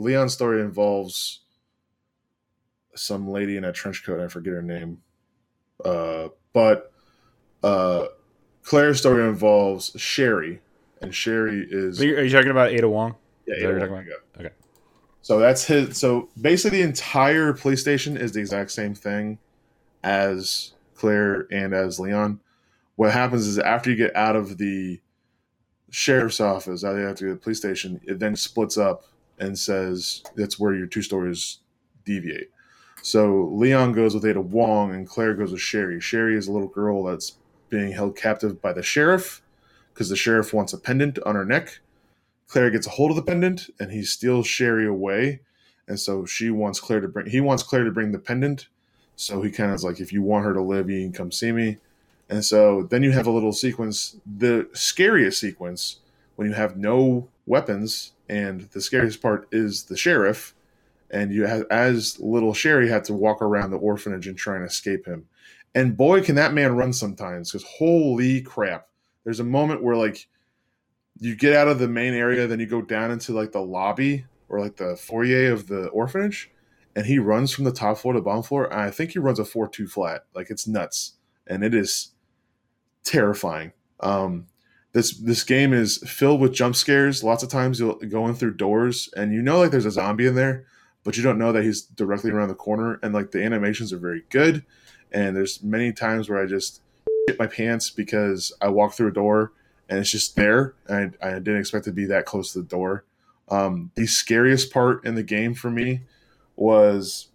involves some lady in a trench coat. I forget her name. But Claire's story involves Sherry, and Sherry is... Are you talking about Ada Wong? Yeah, Ada Wong. Okay. So that's his... So basically the entire police station is the exact same thing as Claire and as Leon. What happens is after you get out of the sheriff's office, I have to go to the police station, it then splits up and says that's where your two stories deviate. So Leon goes with Ada Wong and Claire goes with Sherry. Sherry is a little girl that's being held captive by the sheriff because the sheriff wants a pendant on her neck. Claire gets a hold of the pendant and he steals Sherry away. And so he wants Claire to bring the pendant. So he kind of is like, if you want her to live, you can come see me. And so then you have a little sequence, the scariest sequence, when you have no weapons, and the scariest part is the sheriff. And you have, as little Sherry had to walk around the orphanage and try and escape him. And boy, can that man run sometimes, because holy crap. There's a moment where like you get out of the main area, then you go down into like the lobby or like the foyer of the orphanage, and he runs from the top floor to the bottom floor. And I think he runs a 4-2 flat. Like, it's nuts. And it is terrifying. This game is filled with jump scares. Lots of times you'll go in through doors and you know like there's a zombie in there, but you don't know that he's directly around the corner. And like the animations are very good. And there's many times where I just shit my pants because I walk through a door and it's just there. And I didn't expect to be that close to the door. The scariest part in the game for me was,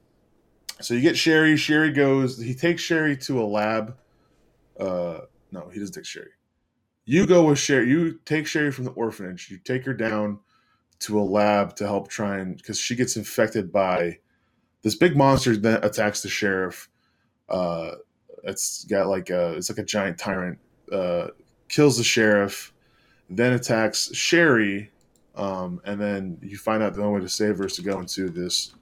so you get Sherry. He takes Sherry to a lab. No, he doesn't take Sherry. You go with Sherry. You take Sherry from the orphanage. You take her down to a lab to help try and, because she gets infected by this big monster that attacks the sheriff. It's got like it's like a giant tyrant. Kills the sheriff, then attacks Sherry, and then you find out the only way to save her is to go into this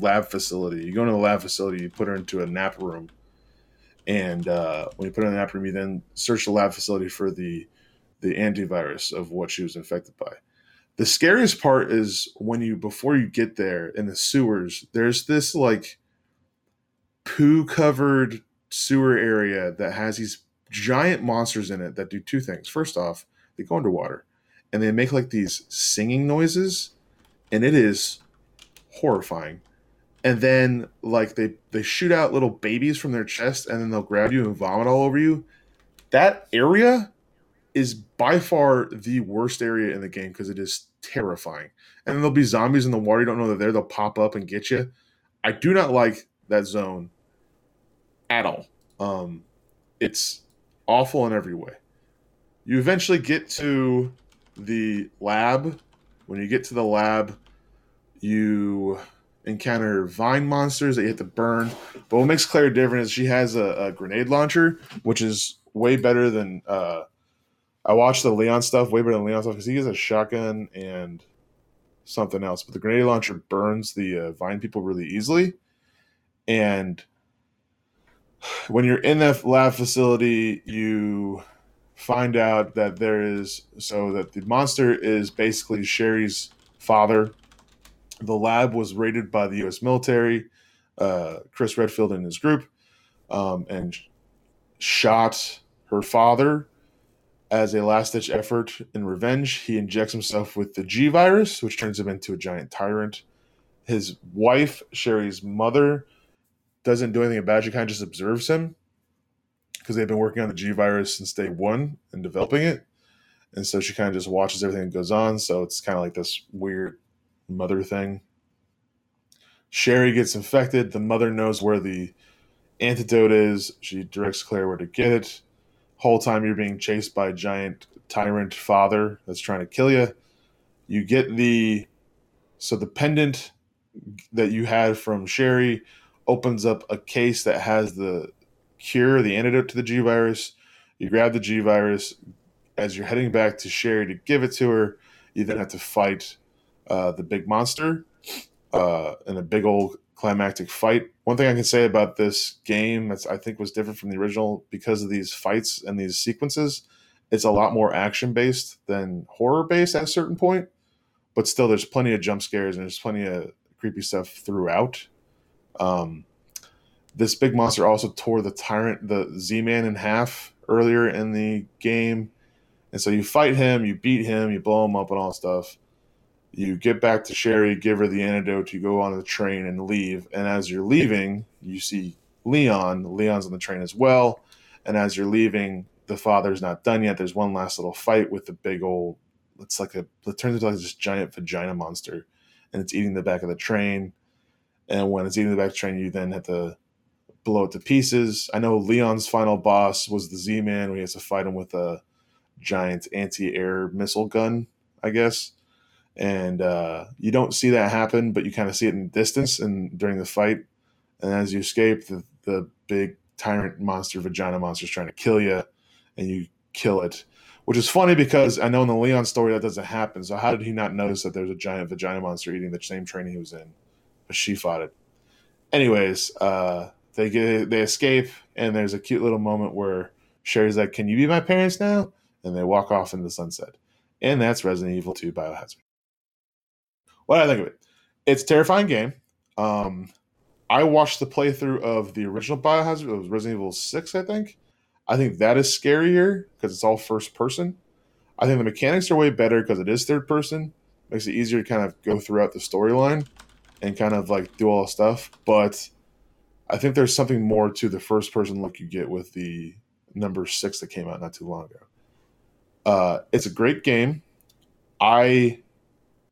lab facility. You go into the lab facility, you put her into a nap room, and when you put her in the nap room, you then search the lab facility for the antivirus of what she was infected by. The scariest part is when before you get there in the sewers, there's this like poo-covered sewer area that has these giant monsters in it that do two things. First off, they go underwater and they make like these singing noises, and it is horrifying. And then like they shoot out little babies from their chest, and then they'll grab you and vomit all over you. That area is by far the worst area in the game because it is terrifying. And then there'll be zombies in the water. You don't know they're there. They'll pop up and get you. I do not like that zone at all. It's awful in every way. You eventually get to the lab. When you get to the lab, you encounter vine monsters that you have to burn. But what makes Claire different is she has a grenade launcher, which is way better than... I watched the Leon stuff way better than Leon stuff because he has a shotgun and something else. But the grenade launcher burns the vine people really easily. And when you're in that lab facility, you find out that the monster is basically Sherry's father. The lab was raided by the U.S. military, Chris Redfield and his group, and shot her father. As a last-ditch effort in revenge, he injects himself with the G-virus, which turns him into a giant tyrant. His wife, Sherry's mother, doesn't do anything about it. She kind of just observes him because they've been working on the G-virus since day one and developing it. And so she kind of just watches everything that goes on. So it's kind of like this weird mother thing. Sherry gets infected. The mother knows where the antidote is. She directs Claire where to get it. Whole time you're being chased by a giant tyrant father that's trying to kill you. You get the pendant that you had from Sherry opens up a case that has the cure, the antidote to the G-virus. You grab the G-virus. As you're heading back to Sherry to give it to her, you then have to fight the big monster in a big old climactic fight. One thing I can say about this game that I think was different from the original, because of these fights and these sequences, it's a lot more action-based than horror-based at a certain point, but still there's plenty of jump scares and there's plenty of creepy stuff throughout. This big monster also tore the tyrant, the Z-Man, in half earlier in the game, and so you fight him, you beat him, you blow him up and all stuff. You get back to Sherry, give her the antidote, you go on the train and leave. And as you're leaving, you see Leon. Leon's on the train as well. And as you're leaving, the father's not done yet. There's one last little fight with the big old, it turns into like this giant vagina monster. And it's eating the back of the train. And when it's eating the back of the train, you then have to blow it to pieces. I know Leon's final boss was the Z-Man, where he has to fight him with a giant anti-air missile gun, I guess. And you don't see that happen, but you kind of see it in the distance and during the fight. And as you escape, the big tyrant monster, vagina monster is trying to kill you, and you kill it. Which is funny because I know in the Leon story that doesn't happen. So how did he not notice that there's a giant vagina monster eating the same train he was in? But she fought it. Anyways, they escape, and there's a cute little moment where Sherry's like, "Can you be my parents now?" And they walk off in the sunset. And that's Resident Evil 2 Biohazard. What do I think of it? It's a terrifying game. I watched the playthrough of the original Biohazard. It was Resident Evil 6, I think. I think that is scarier because it's all first person. I think the mechanics are way better because it is third person. Makes it easier to kind of go throughout the storyline and kind of like do all the stuff. But I think there's something more to the first person look you get with the number 6 that came out not too long ago. It's a great game. I'm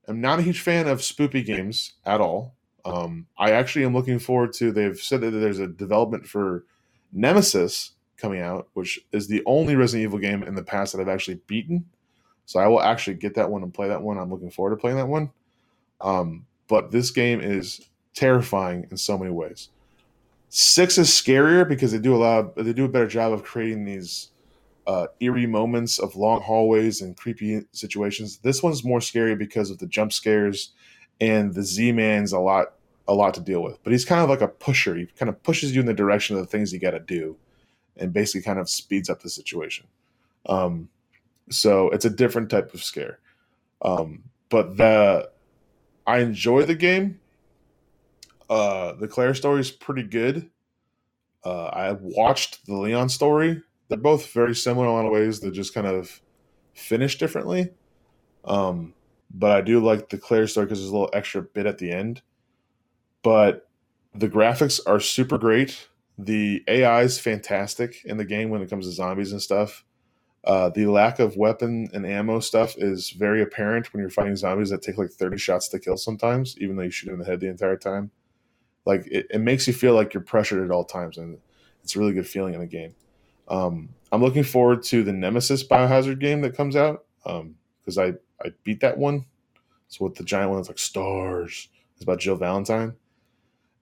not a huge fan of spoopy games at all. I actually am looking forward to, they've said that there's a development for Nemesis coming out, which is the only Resident Evil game in the past that I've actually beaten. So I will actually get that one and play that one. I'm looking forward to playing that one. But this game is terrifying in so many ways. 6 is scarier because they do a better job of creating these eerie moments of long hallways and creepy situations. This one's more scary because of the jump scares, and the Z-Man's a lot to deal with. But he's kind of like a pusher. He kind of pushes you in the direction of the things you got to do and basically kind of speeds up the situation. So it's a different type of scare. But I enjoy the game. The Claire story is pretty good. I watched the Leon story. They're both very similar in a lot of ways. They're just kind of finished differently. But I do like the Claire story because there's a little extra bit at the end. But the graphics are super great. The AI is fantastic in the game when it comes to zombies and stuff. The lack of weapon and ammo stuff is very apparent when you're fighting zombies that take like 30 shots to kill sometimes, even though you shoot them in the head the entire time. Like it makes you feel like you're pressured at all times, and it's a really good feeling in the game. I'm looking forward to the Nemesis Biohazard game that comes out because I beat that one. So with the giant one, it's like STARS. It's about Jill Valentine.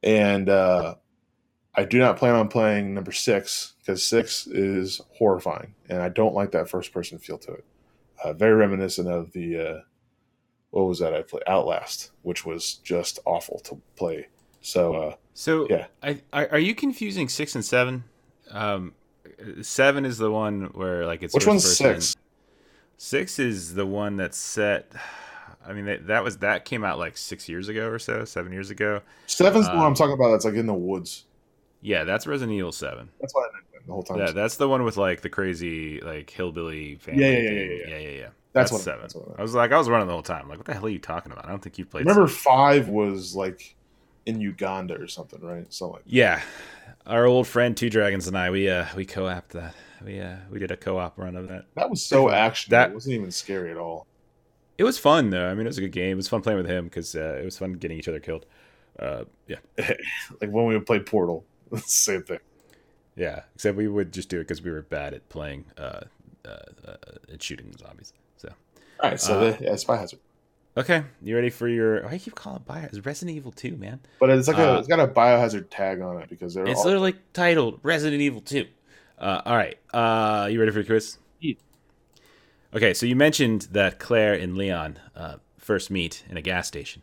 And I do not plan on playing number 6 because 6 is horrifying. And I don't like that first-person feel to it. Very reminiscent of the, what was that I played? Outlast, which was just awful to play. So yeah. Are you confusing 6 and 7? 7 is the one where like it's... Which one's 6? 6 is the one that's set. I mean, that came out like 6 years ago or so, 7 years ago. 7's the one I'm talking about that's like in the woods. Yeah, that's Resident Evil 7. That's what I meant the whole time. Yeah, that's the one with like the crazy like hillbilly family. Yeah. That's 7. I was running the whole time. Like, what the hell are you talking about? I don't think you played. Remember 7. 5 was like in Uganda or something, right? Something like that. Yeah. Our old friend Two Dragons and I, we co-opted that. We did a co-op run of that. That was so action. It wasn't even scary at all. It was fun though. I mean, it was a good game. It was fun playing with him because it was fun getting each other killed. Yeah, like when we would play Portal, same thing. Yeah, except we would just do it because we were bad at playing at shooting zombies. So all right, so it's Biohazard. Okay, you ready for your? Why do you keep calling it Biohazard? It's Resident Evil 2, man. But it's like it's got a Biohazard tag on it because they're. It's all... literally titled Resident Evil 2. All right, you ready for your quiz? Yeah. Okay, so you mentioned that Claire and Leon first meet in a gas station.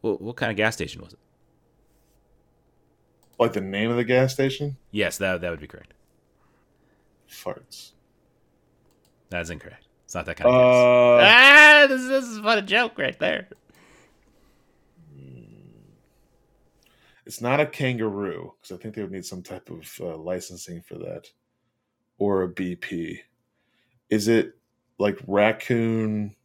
What kind of gas station was it? Like the name of the gas station? Yes, that would be correct. Farts. That's incorrect. It's not that kind of gas. This is a joke right there. It's not a kangaroo, because I think they would need some type of licensing for that, or a BP. Is it like Raccoon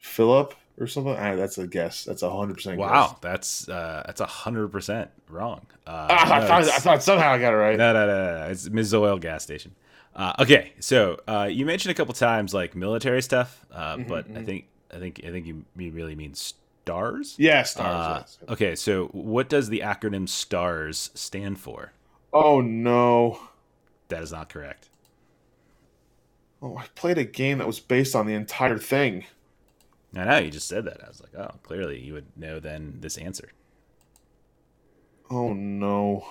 Phillip or something? That's a guess. That's 100%. Wow, guess. That's 100% wrong. I thought somehow I got it right. No. It's Mizzou gas station. Okay, so you mentioned a couple times like military stuff, but I think you really mean STARS? Yeah, STARS. Yes. Okay, so what does the acronym STARS stand for? Oh no, that is not correct. Oh, I played a game that was based on the entire thing. I know, you just said that. I was like, oh, clearly you would know then this answer. Oh, no.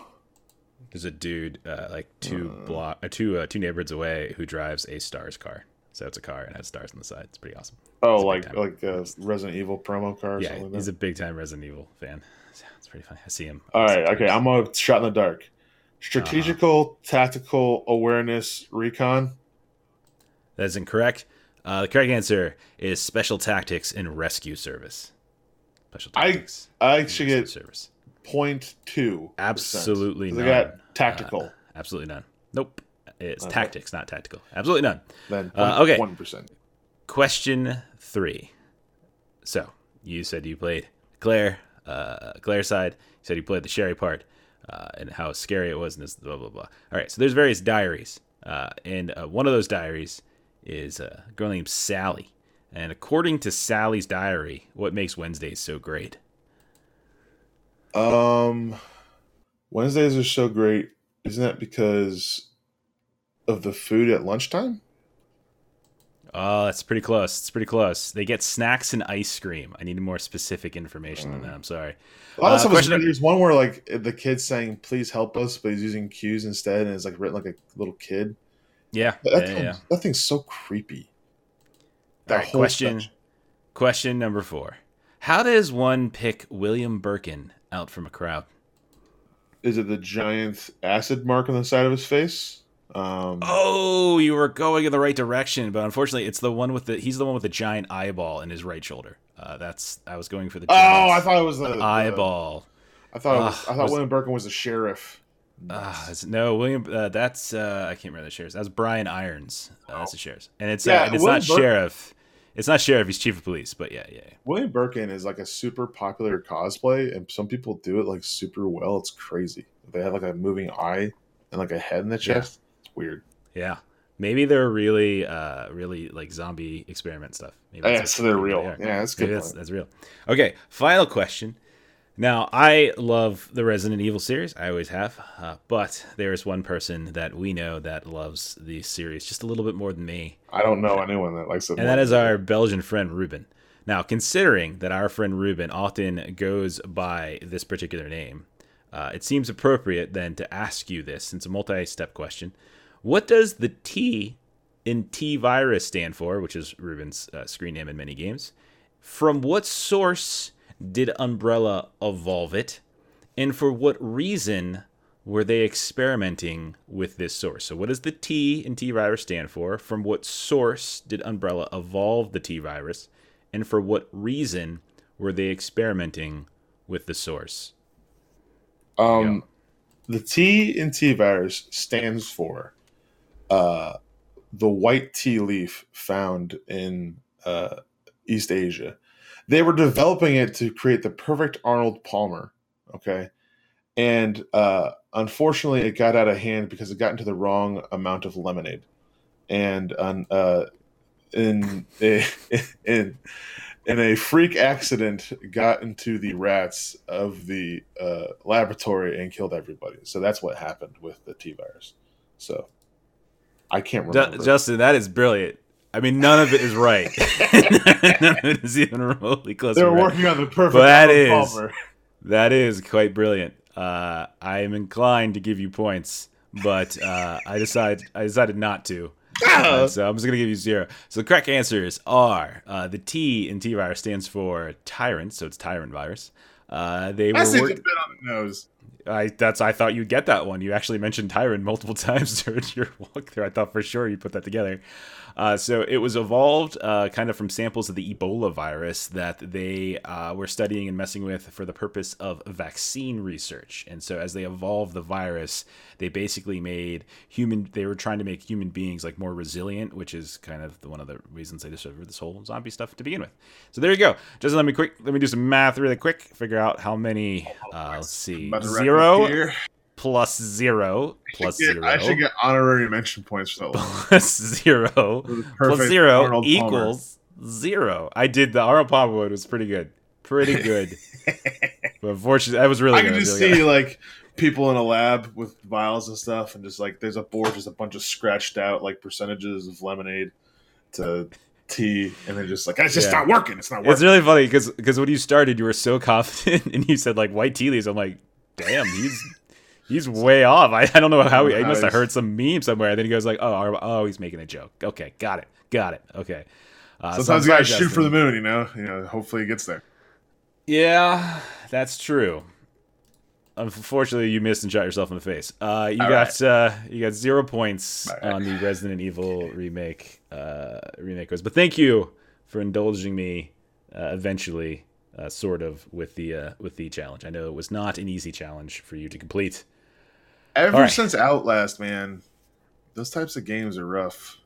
There's a dude like two neighborhoods away who drives a STARS car. So it's a car and has stars on the side. It's pretty awesome. Oh, like a Resident Evil promo car or something like that? Yeah, he's a big-time Resident Evil fan. So it's pretty funny. I see him. All right, okay, I'm a shot in the dark. Strategical, tactical, awareness, recon. That is incorrect. The correct answer is special tactics and rescue service. Special tactics. I should get service. 0.2%. Absolutely none. I got tactical. Absolutely none. Nope. It's tactics, not tactical. Absolutely none. Then 1%. Question 3. So you said you played Claire's side. You said you played the Sherry part and how scary it was and this blah, blah, blah. All right. So there's various diaries. And one of those diaries is a girl named Sally. And according to Sally's diary, what makes Wednesdays so great? Wednesdays are so great. Isn't that because of the food at lunchtime? Oh, that's pretty close. It's pretty close. They get snacks and ice cream. I need more specific information than that. I'm sorry. A lot of stuff. There's one where like the kid's saying, "Please help us," but he's using cues instead, and it's like written like a little kid. Yeah, that thing's so creepy. That right, whole question number 4: how does one pick William Birkin out from a crowd? Is it the giant acid mark on the side of his face? Oh, you were going in the right direction, but unfortunately, it's the one with he's the one with the giant eyeball in his right shoulder. I was going for the giant I thought it was the eyeball. I thought William Birkin was the sheriff. No, William. That's I can't remember the sheriff. That's Brian Irons. That's the sheriff, and it's not sheriff. It's not sheriff. He's chief of police. But yeah. William Birkin is like a super popular cosplay, and some people do it like super well. It's crazy. They have like a moving eye and like a head in the chest. Yeah. Weird. Yeah, maybe they're really really like zombie experiment stuff. Maybe so they're real. They yeah, that's good. That's real. Okay, final question. Now, I love the Resident Evil series. I always have. But there is one person that we know that loves the series just a little bit more than me. I don't know anyone that likes it. And that is our Belgian friend Ruben. Now, considering that our friend Ruben often goes by this particular name, it seems appropriate then to ask you this, since it's a multi-step question. What does the T in T-Virus stand for, which is Ruben's screen name in many games? From what source did Umbrella evolve it? And for what reason were they experimenting with this source? So what does the T in T-Virus stand for? From what source did Umbrella evolve the T-Virus? And for what reason were they experimenting with the source? The T in T-Virus stands for the white tea leaf found in East Asia. They were developing it to create the perfect Arnold Palmer, okay? And unfortunately, it got out of hand because it got into the wrong amount of lemonade. And in a freak accident, got into the rats of the laboratory and killed everybody. So that's what happened with the T-Virus. So I can't remember. Justin, that is brilliant. I mean, none of it is right. None of it is even remotely close. They're working on the perfect Palmer. That is quite brilliant. I am inclined to give you points, but I decided not to. So I'm just going to give you 0. So the correct answers are the T in T-Virus stands for Tyrant, so it's Tyrant Virus. That's a bit on the nose. I thought you'd get that one. You actually mentioned Tyrant multiple times during your walkthrough. I thought for sure you put that together. So it was evolved kind of from samples of the Ebola virus that they were studying and messing with for the purpose of vaccine research. And so as they evolved the virus, they basically made they were trying to make human beings like more resilient, which is kind of one of the reasons they discovered this whole zombie stuff to begin with. So there you go. Just let me do some math really quick, figure out how many, let's see, 0 plus 0 plus 0. I should get honorary mention points for that one. Plus 0 Arnold equals Palmer. 0. I did the Arnold Palmer one. It was pretty good. Pretty good. But unfortunately, that was really good. I can just see like people in a lab with vials and stuff, and just like there's a board, just a bunch of scratched out like percentages of lemonade to tea, and then just like, it's just not working. It's not working. It's really funny because when you started, you were so confident, and you said like white tea leaves. I'm like, damn, he's way off. I don't know how he must have heard some meme somewhere. And then he goes like, oh, he's making a joke. Okay, got it. Okay. Sometimes you gotta shoot for the moon, you know. Hopefully it gets there. Yeah, that's true. Unfortunately, you missed and shot yourself in the face. You got 0 points on the Resident Evil remake was. But thank you for indulging me eventually, sort of, with the challenge. I know it was not an easy challenge for you to complete. Ever since Outlast, man, those types of games are rough.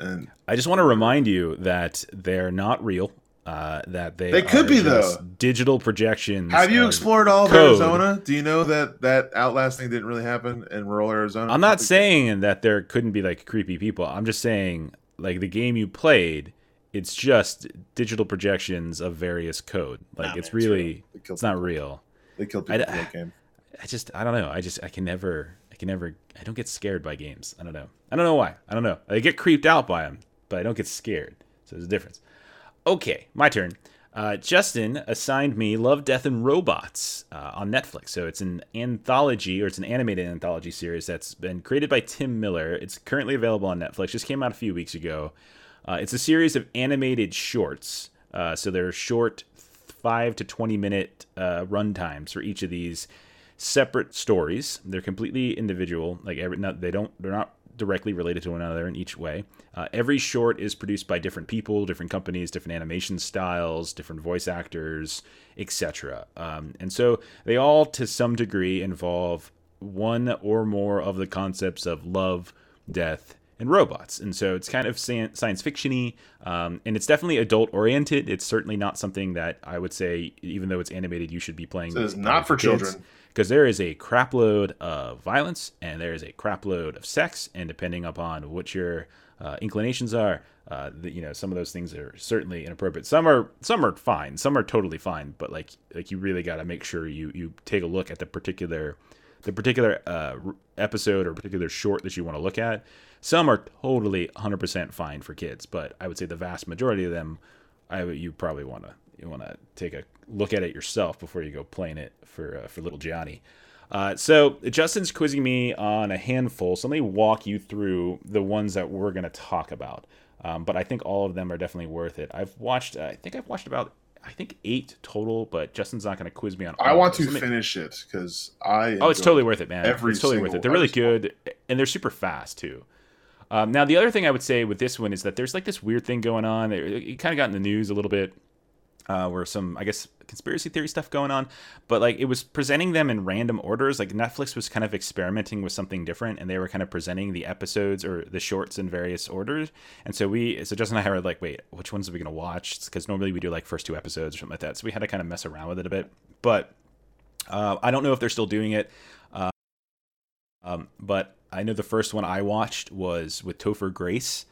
And I just want to remind you that they're not real. That they could be though digital projections. Have you explored all of Arizona? Do you know that Outlast thing didn't really happen in rural Arizona? I'm not saying that there couldn't be like creepy people. I'm just saying like the game you played, it's just digital projections of various code. Like it's really, it's not real. They killed people in that game. I don't know. I don't get scared by games. I don't know why. I don't know. I get creeped out by them, but I don't get scared. So there's a difference. Okay, my turn. Justin assigned me Love, Death, and Robots on Netflix. So it's an anthology, or it's an animated anthology series that's been created by Tim Miller. It's currently available on Netflix. Just came out a few weeks ago. It's a series of animated shorts. So there are short 5 to 20-minute run times for each of these separate stories. They're completely individual. Like they're not directly related to one another in each way. Every short is produced by different people, different companies, different animation styles, different voice actors, etc. And so they all, to some degree, involve one or more of the concepts of love, death, and robots. And so it's kind of science fiction-y, and it's definitely adult-oriented. It's certainly not something that I would say, even though it's animated, you should be playing. So it's not for children. Because there is a crapload of violence, and there is a crapload of sex, and depending upon what your inclinations are, some of those things are certainly inappropriate. Some are fine, some are totally fine, but like you really got to make sure you take a look at the particular episode or particular short that you want to look at. Some are totally 100% fine for kids, but I would say the vast majority of them, you probably want to take a look at it yourself before you go playing it for little Johnny. So Justin's quizzing me on a handful. So let me walk you through the ones that we're going to talk about. But I think all of them are definitely worth it. I've watched about 8 total, but Justin's not going to quiz me on all. I want to finish it because it's totally worth it, man. It's totally worth it. They're really good, and they're super fast too. Now, the other thing I would say with this one is that there's like this weird thing going on. It kind of got in the news a little bit. Were some, I guess, conspiracy theory stuff going on, but like it was presenting them in random orders. Like Netflix was kind of experimenting with something different, and they were kind of presenting the episodes or the shorts in various orders. And so Justin and I were like, wait, which ones are we going to watch? Because normally we do like first 2 episodes or something like that. So we had to kind of mess around with it a bit, but I don't know if they're still doing it. But I know the first one I watched was with Topher Grace.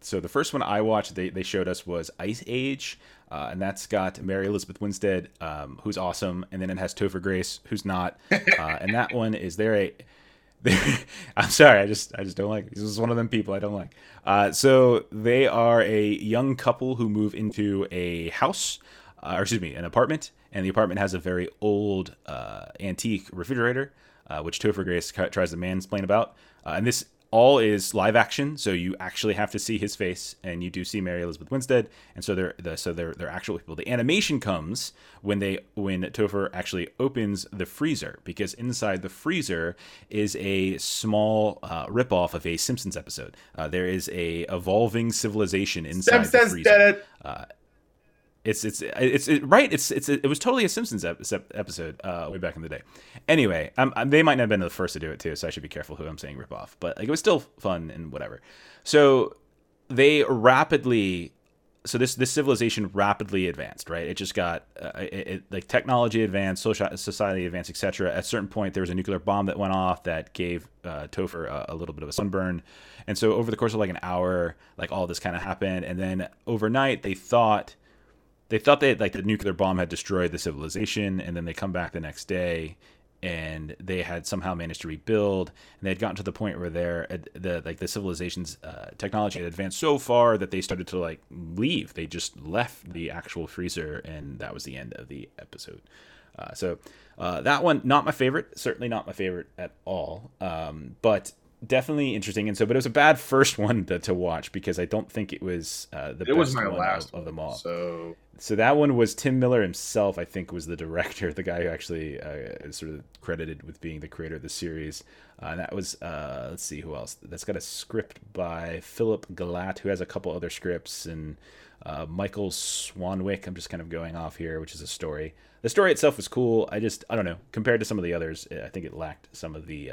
So the first one I watched, they showed us, was Ice Age. And that's got Mary Elizabeth Winstead, who's awesome. And then it has Topher Grace, who's not. And that one is I'm sorry. I just don't like it. This is one of them people I don't like. So they are a young couple who move into a house, an apartment. And the apartment has a very old, antique refrigerator, which Topher Grace tries to mansplain about. And this all is live action, so you actually have to see his face, and you do see Mary Elizabeth Winstead, and so they're actual people. The animation comes when Topher actually opens the freezer, because inside the freezer is a small ripoff of a Simpsons episode. There is a evolving civilization inside Simpsons the freezer. Did it. It was totally a Simpsons episode way back in the day. Anyway, they might not have been the first to do it too, so I should be careful who I'm saying rip off. But like, it was still fun and whatever. So they rapidly, this civilization rapidly advanced, right? It just got technology advanced, society advanced, etc. At a certain point, there was a nuclear bomb that went off that gave Topher a little bit of a sunburn, and so over the course of like an hour, like all this kind of happened, and then overnight they thought. They thought the nuclear bomb had destroyed the civilization, and then they come back the next day, and they had somehow managed to rebuild, and they had gotten to the point where the civilization's technology had advanced so far that they started to leave. They just left the actual freezer, and that was the end of the episode. So that one, not my favorite, certainly not my favorite at all, but definitely interesting. And so, but it was a bad first one to watch because I don't think it was the best was my last one of them all. So that one was Tim Miller himself, I think, was the director, the guy who actually is sort of credited with being the creator of the series. And that was, let's see who else. That's got a script by Philip Glatt, who has a couple other scripts, and Michael Swanwick. I'm just kind of going off here, which is a story. The story itself was cool. I don't know, compared to some of the others, I think it lacked some of the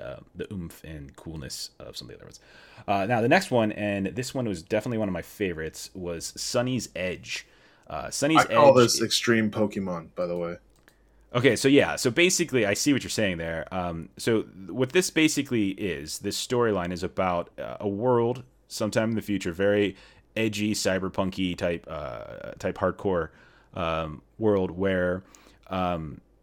oomph and coolness of some of the other ones. Now, the next one, and this one was definitely one of my favorites, was Sunny's Edge. I call this extreme Pokemon, by the way. Okay, so yeah. So basically, I see what you're saying there. So what this basically is, this storyline is about a world sometime in the future, very edgy, cyberpunky type hardcore world where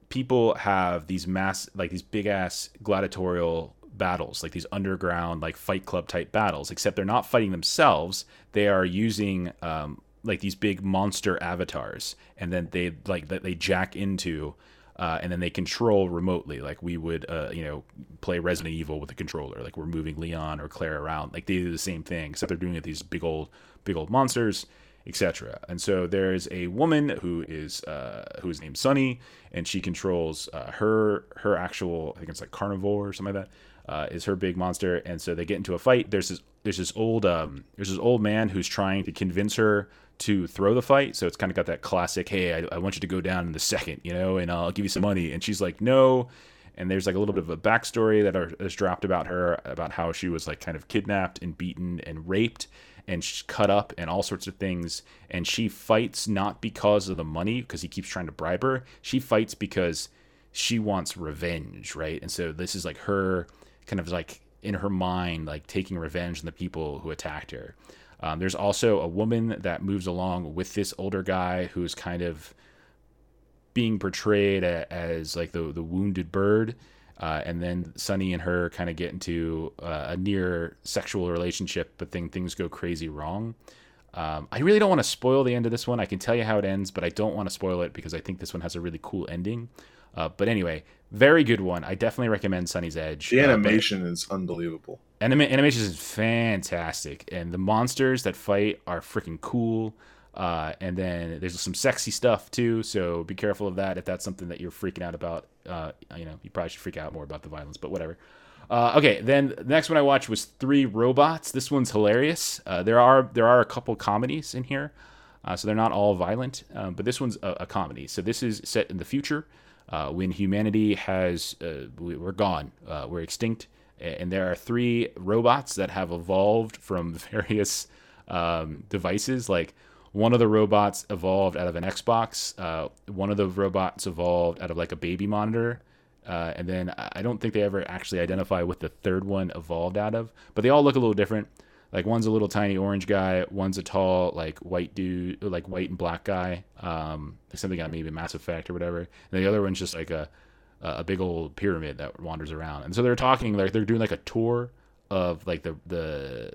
people have these these big-ass gladiatorial battles, like these underground, fight club type battles, except they're not fighting themselves. They are using these big monster avatars, and then they they jack into, and then they control remotely. Like we would, play Resident Evil with a controller. Like we're moving Leon or Claire around. Like they do the same thing, except they're doing it with these big old monsters, etc. And so there is a woman who is named Sunny, and she controls her actual, I think it's carnivore or something like that. Is her big monster, and so they get into a fight. There's this old man who's trying to convince her to throw the fight. So it's kind of got that classic, hey, I want you to go down in the second, and I'll give you some money. And she's like, no. And there's a little bit of a backstory that is dropped about her, about how she was kind of kidnapped and beaten and raped and cut up and all sorts of things. And she fights not because of the money, because he keeps trying to bribe her. She fights because she wants revenge, right? And so this is her, kind of in her mind, taking revenge on the people who attacked her. There's also a woman that moves along with this older guy who's kind of being portrayed as the wounded bird. And then Sunny and her kind of get into a near sexual relationship, but then things go crazy wrong. I really don't want to spoil the end of this one. I can tell you how it ends, but I don't want to spoil it because I think this one has a really cool ending. But anyway, very good one. I definitely recommend Sunny's Edge. The animation is unbelievable. Animation is fantastic. And the monsters that fight are freaking cool. And then there's some sexy stuff, too. So be careful of that. If that's something that you're freaking out about, you probably should freak out more about the violence, but whatever. Okay, then the next one I watched was Three Robots. This one's hilarious. There are a couple comedies in here, so they're not all violent. But this one's a comedy. So this is set in the future. When humanity has, we're gone, we're extinct, and there are three robots that have evolved from various devices. One of the robots evolved out of an Xbox, one of the robots evolved out of a baby monitor, and then I don't think they ever actually identify what the third one evolved out of, but they all look a little different. One's a little tiny orange guy, one's a tall white dude, white and black guy, something got maybe Mass Effect or whatever, and the other one's just a big old pyramid that wanders around. And so they're talking they're doing a tour of the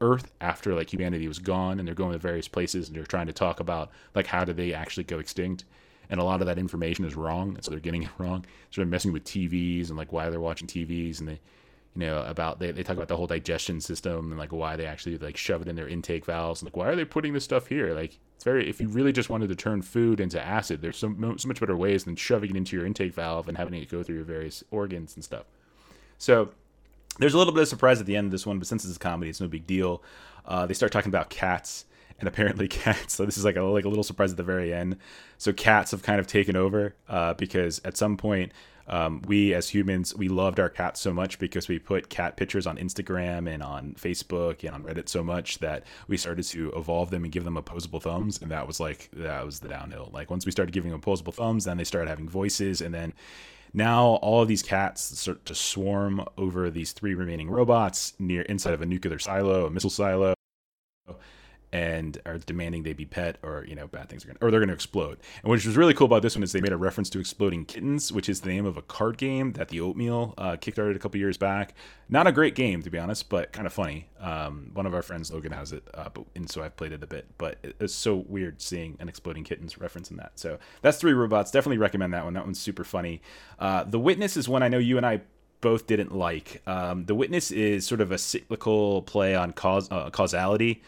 Earth after humanity was gone, and they're going to various places and they're trying to talk about how did they actually go extinct. And a lot of that information is wrong, and so they're getting it wrong. So they're messing with TVs and why they're watching TVs, and they talk about the whole digestion system and why they actually shove it in their intake valves and why are they putting this stuff here? It's very, if you really just wanted to turn food into acid, there's so much better ways than shoving it into your intake valve and having it go through your various organs and stuff. So there's a little bit of surprise at the end of this one, but since it's a comedy, it's no big deal. They start talking about cats, and apparently cats, so this is a little surprise at the very end. So cats have kind of taken over because at some point, we as humans, we loved our cats so much because we put cat pictures on Instagram and on Facebook and on Reddit so much that we started to evolve them and give them opposable thumbs. And that was the downhill. Once we started giving them opposable thumbs, then they started having voices. And then now all of these cats start to swarm over these three remaining robots inside of a nuclear silo, a missile silo. and are demanding they be pet, or, you know, bad things are going to, or they're going to explode. And which was really cool about this one is they made a reference to Exploding Kittens, which is the name of a card game that the Oatmeal kickstarted a couple years back. Not a great game, to be honest, but kind of funny. One of our friends, Logan, has it, and so I've played it a bit. But it's so weird seeing an Exploding Kittens reference in that. So that's Three Robots. Definitely recommend that one. That one's super funny. The Witness is one I know you and I both didn't like. The Witness is sort of a cyclical play on causality.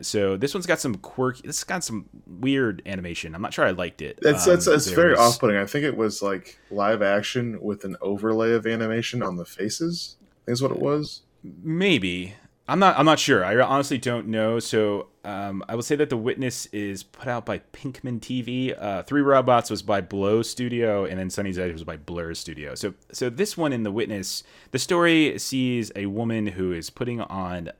So this one's got some quirky, it's got some weird animation. I'm not sure I liked it. It's very off-putting. I think it was like live action with an overlay of animation on the faces. Is what it was. Maybe. I'm not sure. I honestly don't know. So I will say that The Witness is put out by Pinkman TV. Three Robots was by Blow Studio, and then Sunny's Edge was by Blur Studio. So this one in The Witness, the story sees a woman who is putting on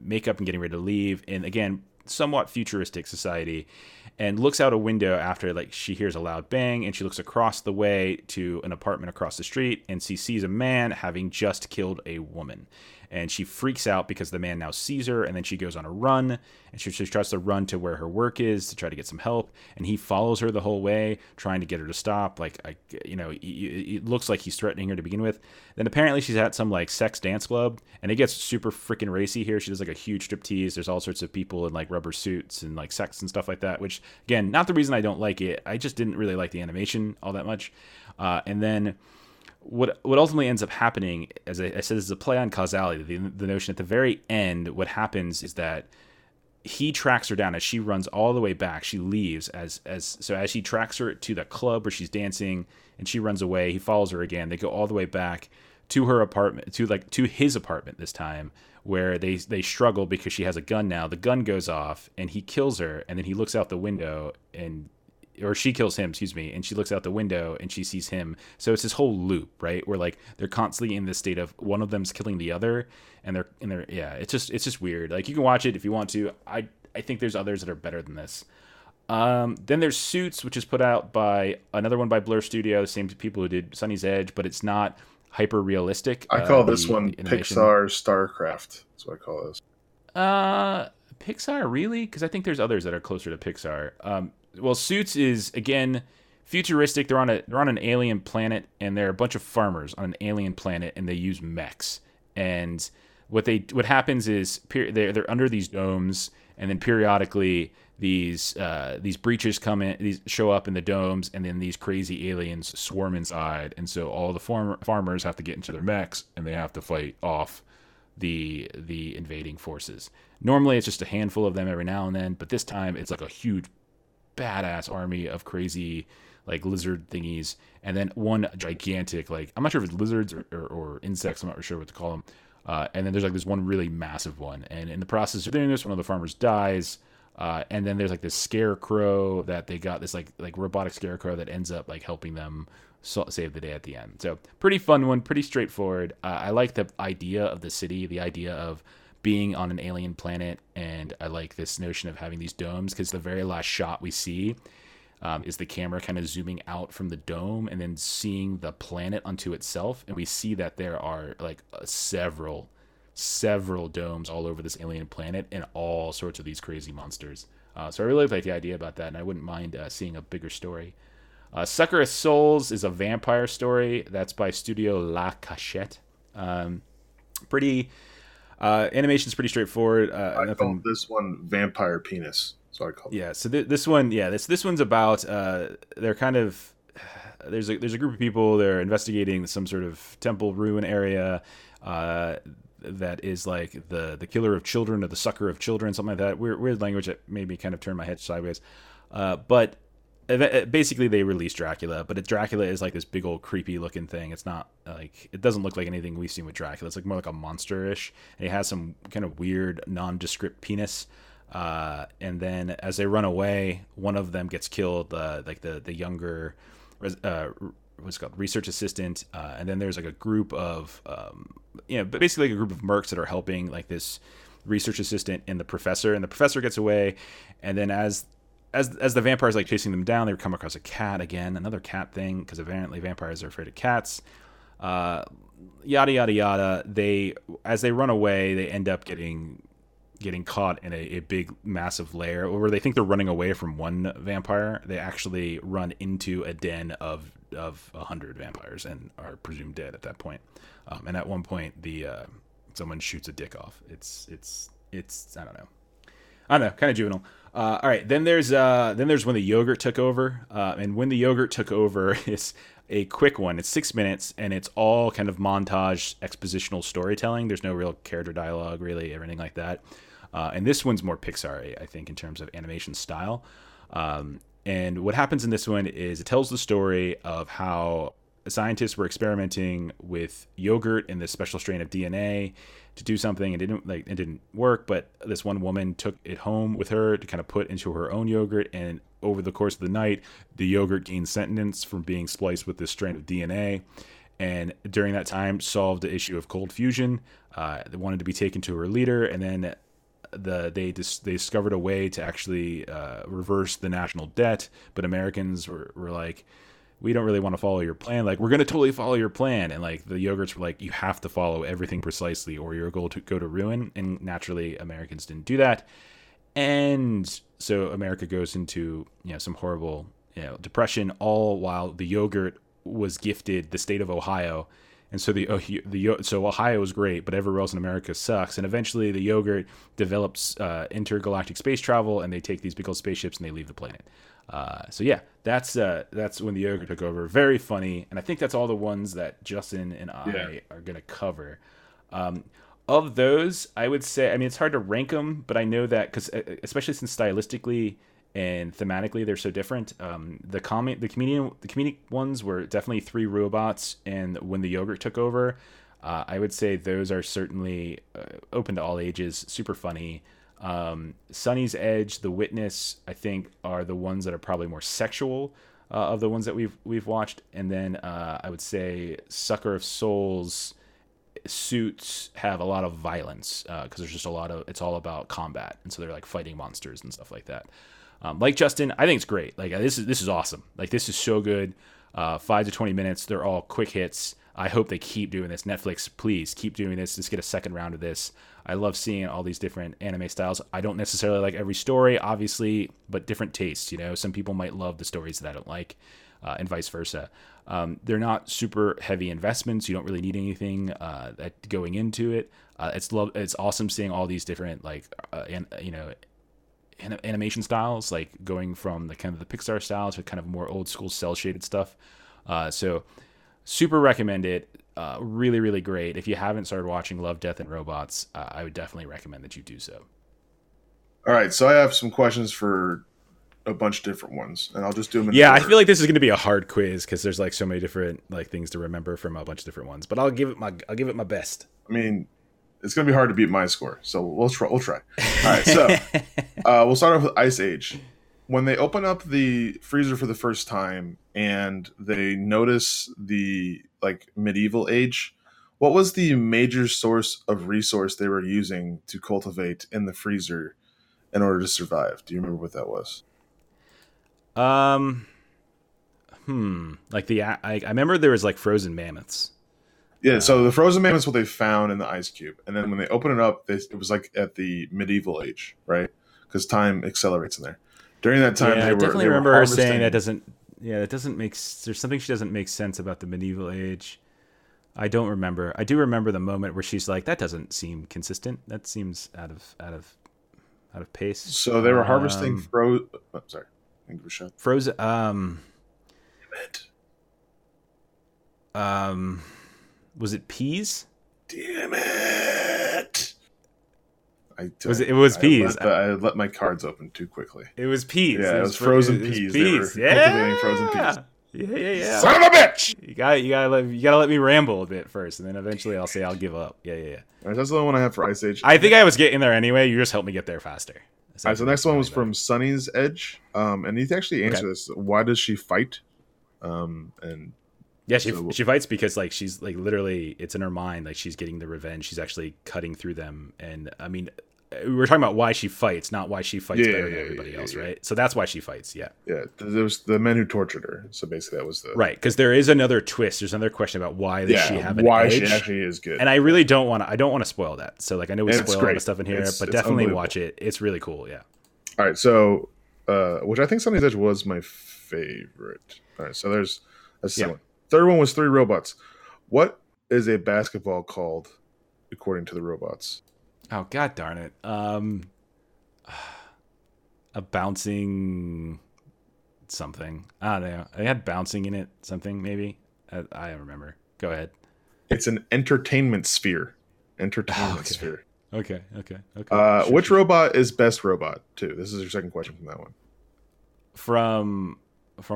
makeup and getting ready to leave, and again, somewhat futuristic society, and looks out a window after like she hears a loud bang, and she looks across the way to an apartment across the street, and she sees a man having just killed a woman, and she freaks out because the man now sees her, and then she goes on a run, and she tries to run to where her work is to try to get some help, and he follows her the whole way trying to get her to stop. Like, it looks like he's threatening her to begin with. Then apparently she's at some like sex dance club, and it gets super freaking racy here. She does like a huge striptease. There's all sorts of people in like rubber suits and like sex and stuff like that, which again, not the reason I don't like it. I just didn't really like the animation all that much. And then what ultimately ends up happening, as I said, is a play on causality. The notion at the very end, what happens is that he tracks her down as she runs all the way back. She leaves as he tracks her to the club where she's dancing, and she runs away. He follows her again. They go all the way back to her apartment, to his apartment this time, where they struggle because she has a gun now. The gun goes off and he kills her, and then he looks out the window or she kills him, excuse me, and she looks out the window and she sees him. So it's this whole loop, right? Where like they're constantly in this state of one of them's killing the other, and they're yeah, it's just weird. Like, you can watch it if you want to. I think there's others that are better than this. Then there's Suits, which is put out by another one by Blur Studio, the same people who did Sunny's Edge, but it's not hyper realistic. I call this one animation. Pixar's StarCraft. That's what I call this. Pixar, really? Because I think there's others that are closer to Pixar. Well, Suits is again futuristic. They're on an alien planet, and they're a bunch of farmers on an alien planet, and they use mechs. And what happens is they're under these domes, and then periodically these breaches come in, these show up in the domes, and then these crazy aliens swarm inside, and so all the farmers have to get into their mechs, and they have to fight off the invading forces. Normally, it's just a handful of them every now and then, but this time it's like a huge badass army of crazy like lizard thingies, and then one gigantic, like, I'm not sure if it's lizards or insects, I'm not sure what to call them, and then there's like this one really massive one, and in the process of doing this, one of the farmers dies, and then there's like this scarecrow that they got, this like robotic scarecrow that ends up like helping them save the day at the end. So pretty fun one, pretty straightforward. I like the idea of the city, the idea of being on an alien planet, and I like this notion of having these domes, because the very last shot we see is the camera kind of zooming out from the dome and then seeing the planet unto itself, and we see that there are like several domes all over this alien planet, and all sorts of these crazy monsters. So I really like the idea about that, and I wouldn't mind seeing a bigger story. Sucker of Souls is a vampire story that's by Studio La Cachette. Animation's pretty straightforward. I call this one Vampire Penis. That's what I call it. Yeah, so this one, yeah, this one's about they're kind of there's a group of people, they're investigating some sort of temple ruin area that is like the killer of children, or the sucker of children, something like that. Weird language that made me kind of turn my head sideways. But basically they release Dracula, but Dracula is like this big old creepy looking thing. It's not like, it doesn't look like anything we've seen with Dracula. It's like more like a monster-ish, and it has some kind of weird nondescript penis. And then as they run away, one of them gets killed, like the younger what's it called, research assistant, and then there's like a group of basically like a group of mercs that are helping like this research assistant and the professor, gets away. And then as the vampires like chasing them down, they come across a cat again, another cat thing, because apparently vampires are afraid of cats. Yada yada yada. They run away, they end up getting getting caught in a big, massive lair, or where they think they're running away from one vampire, they actually run into a den of 100 vampires and are presumed dead at that point. And at one point, someone shoots a dick off. It's I don't know, kind of juvenile. All right, then there's When the Yogurt Took Over, and When the Yogurt Took Over is a quick one. It's 6 minutes, and it's all kind of montage, expositional storytelling. There's no real character dialogue, really, or anything like that. And this one's more Pixar-y, I think, in terms of animation style. And what happens in this one is it tells the story of how scientists were experimenting with yogurt and this special strain of DNA to do something, and it didn't work. But this one woman took it home with her to kind of put into her own yogurt, and over the course of the night, the yogurt gained sentience from being spliced with this strain of DNA, and during that time solved the issue of cold fusion. They wanted to be taken to her leader, and then they discovered a way to actually reverse the national debt. But Americans were like, we don't really want to follow your plan. Like, we're going to totally follow your plan. And like the yogurts were like, you have to follow everything precisely or you're going to go to ruin. And naturally Americans didn't do that. And so America goes into, some horrible, depression, all while the yogurt was gifted the state of Ohio. And so so Ohio is great, but everywhere else in America sucks. And eventually the yogurt develops intergalactic space travel, and they take these big old spaceships and they leave the planet. So yeah, that's When the Yogurt Took Over. Very funny, and I think that's all the ones that Justin and I are going to cover. Of those, I would say, it's hard to rank them, but I know that because especially since stylistically and thematically they're so different. The comedic ones were definitely Three Robots and When the Yogurt Took Over. I would say those are certainly open to all ages, super funny. Sunny's Edge, The Witness, I think, are the ones that are probably more sexual of the ones that we've watched. And then I would say Sucker of Souls, Suits have a lot of violence because there's just it's all about combat, and so they're like fighting monsters and stuff like that. Like Justin, I think it's great. Like this is awesome. Like this is so good. 5 to 20 minutes. They're all quick hits. I hope they keep doing this. Netflix, please keep doing this. Let's get a second round of this. I love seeing all these different anime styles. I don't necessarily like every story, obviously, but different tastes. Some people might love the stories that I don't like, and vice versa. They're not super heavy investments. You don't really need anything that going into it. It's awesome seeing all these different animation styles, like going from the kind of the Pixar style to kind of more old school cel shaded stuff. So. Super recommend it. Really, really great. If you haven't started watching Love, Death, and Robots, I would definitely recommend that you do so. All right, so I have some questions for a bunch of different ones, and I'll just do them in order. I feel like this is going to be a hard quiz because there's so many different things to remember from a bunch of different ones. But I'll give it my best. It's going to be hard to beat my score, so we'll try. All right, so we'll start off with Ice Age. When they open up the freezer for the first time and they notice the medieval age, what was the major source of resource they were using to cultivate in the freezer in order to survive? Do you remember what that was? I remember there was frozen mammoths. Yeah, so the frozen mammoths what they found in the ice cube, and then when they open it up, it was at the medieval age, right? Because time accelerates in there. During that time, I definitely remember her saying that doesn't. Yeah, that doesn't make. There's something she doesn't make sense about the medieval age. I don't remember. I do remember the moment where she's like, "That doesn't seem consistent. That seems out of pace." So they were harvesting frozen. Oh, sorry, I think it was shot. Frozen. Was it peas? Damn it. It was peas. I let my cards open too quickly. It was peas. Yeah, it was frozen peas. Cultivating frozen peas. Yeah. Son of a bitch! You gotta let me ramble a bit first, and then eventually I'll say I'll give up. Yeah. That's the only one I have for Ice Age. I think I was getting there anyway. You just helped me get there faster. All right, so the next one was from Sunny's Edge, and you actually answer this. Why does she fight? She fights because she's literally it's in her mind she's getting the revenge. She's actually cutting through them, and we were talking about why she fights, not why she fights better than everybody else, right? So that's why she fights, Yeah, there was the men who tortured her. So basically that was the... Right, because there is another twist. There's another question about why does she have an edge. She actually is good. And I really don't want to... I don't want to spoil that. So like I know we spoil a lot of stuff in here, but definitely watch it. It's really cool, yeah. All right, so... which I think Sunny's Edge was my favorite. All right, so there's... That's the one. Third one was Three Robots. What is a basketball called according to the robots? Oh, god darn it. A bouncing something. I don't know. They had bouncing in it, something maybe. I don't remember. Go ahead. It's an entertainment sphere. Entertainment sphere. Okay. Sure, which robot is best robot, too? This is your second question from that one. From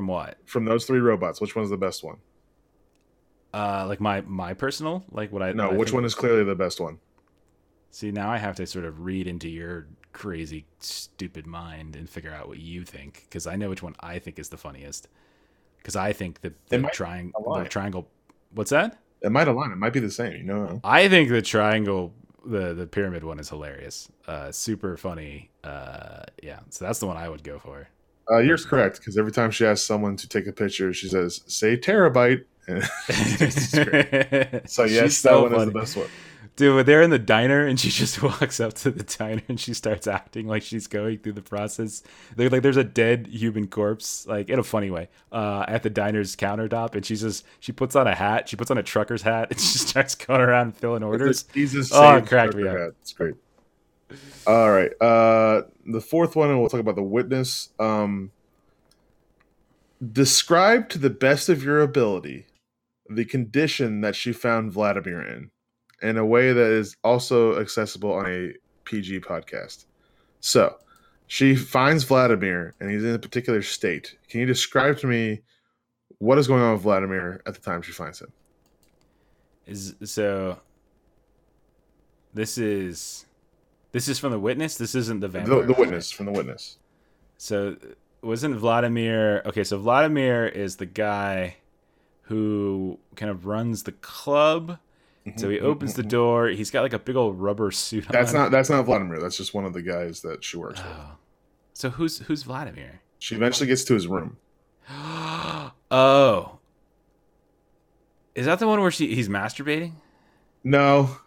what? From those three robots, which one's the best one? Like my personal? Like what I No, what which I one is clearly the best one? See, now I have to sort of read into your crazy, stupid mind and figure out what you think, because I know which one I think is the funniest. Because I think that the triangle... What's that? It might align. It might be the same. You know. I think the triangle, the pyramid one is hilarious. Super funny. Yeah, so that's the one I would go for. You're correct, because every time she asks someone to take a picture, she says, say terabyte. So yes, that one is the best one. Dude, when they're in the diner and she just walks up to the diner and she starts acting like she's going through the process. They're like, there's a dead human corpse, like in a funny way, at the diner's countertop, and she puts on a hat, she puts on a trucker's hat, and she starts going around and filling orders. It cracked me up. Hat. It's great. All right, the fourth one, and we'll talk about The Witness. Describe to the best of your ability the condition that she found Vladimir in. In a way that is also accessible on a PG podcast. So, she finds Vladimir, and he's in a particular state. Can you describe to me what is going on with Vladimir at the time she finds him? This is from The Witness? This isn't the vampire. The Witness, from The Witness. So, wasn't Vladimir... Okay, so Vladimir is the guy who kind of runs the club... So he opens the door. He's got like a big old rubber suit on. That's not Vladimir. That's just one of the guys that she works with. So who's Vladimir? She eventually gets to his room. Oh. Is that the one where he's masturbating? No.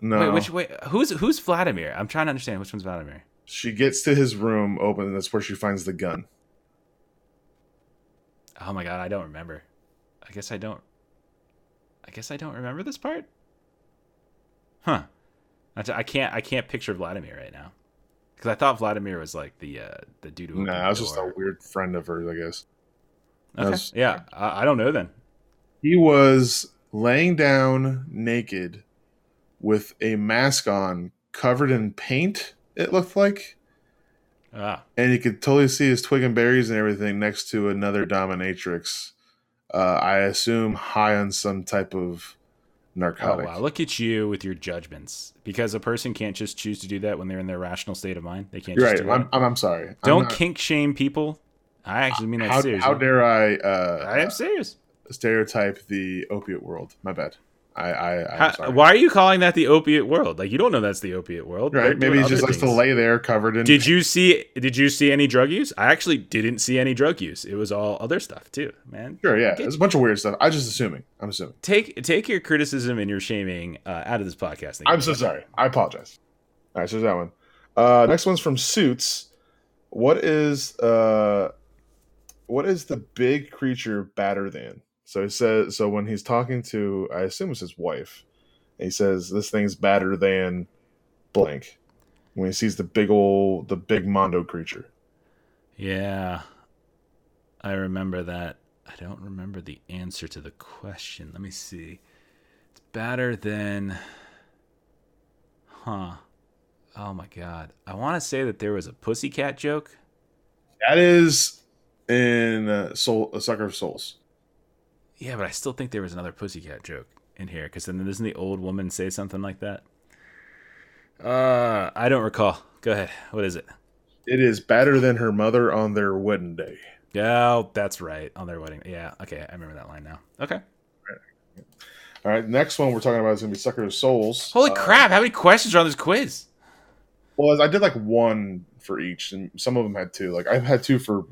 Wait, who's Vladimir? I'm trying to understand which one's Vladimir. She gets to his room open, and that's where she finds the gun. Oh my god, I don't remember. I guess I don't remember this part. Huh. I can't picture Vladimir right now, because I thought Vladimir was like the dude who. Nah, I was just a weird friend of hers, I guess. Okay. I don't know then. He was laying down naked, with a mask on, covered in paint. It looked like. Ah. And you could totally see his twig and berries and everything next to another dominatrix. I assume high on some type of narcotic. Oh, wow. Look at you with your judgments. Because a person can't just choose to do that when they're in their rational state of mind. They can't just do it. I'm sorry. Don't kink shame people. I actually mean that seriously. How dare I... I am serious. Stereotype the opiate world. My bad. I'm sorry. Why are you calling that the opiate world? Like, you don't know that's the opiate world. Right. Maybe he just likes to lay there covered in... Did you see any drug use? I actually didn't see any drug use. It was all other stuff too, man. Sure, yeah. There's a bunch of weird stuff. I'm assuming. Take your criticism and your shaming out of this podcast. Thank I'm so sorry. I apologize. All right, so there's that one. Next one's from Suits. What is the big creature badder than? So he says. So when he's talking to, I assume it's his wife, and he says, "This thing's badder than blank." When he sees the big Mondo creature. Yeah, I remember that. I don't remember the answer to the question. Let me see. It's badder than. Huh. Oh my god! I want to say that there was a pussycat joke. That is in Sucker of Souls. Yeah, but I still think there was another pussycat joke in here, because then doesn't the old woman say something like that? I don't recall. Go ahead. What is it? It is badder than her mother on their wedding day. Oh, that's right. On their wedding. Yeah. Okay. I remember that line now. Okay. All right. Next one we're talking about is going to be Sucker of Souls. Holy crap. How many questions are on this quiz? Well, I did like one for each, and some of them had two. Like I've had two for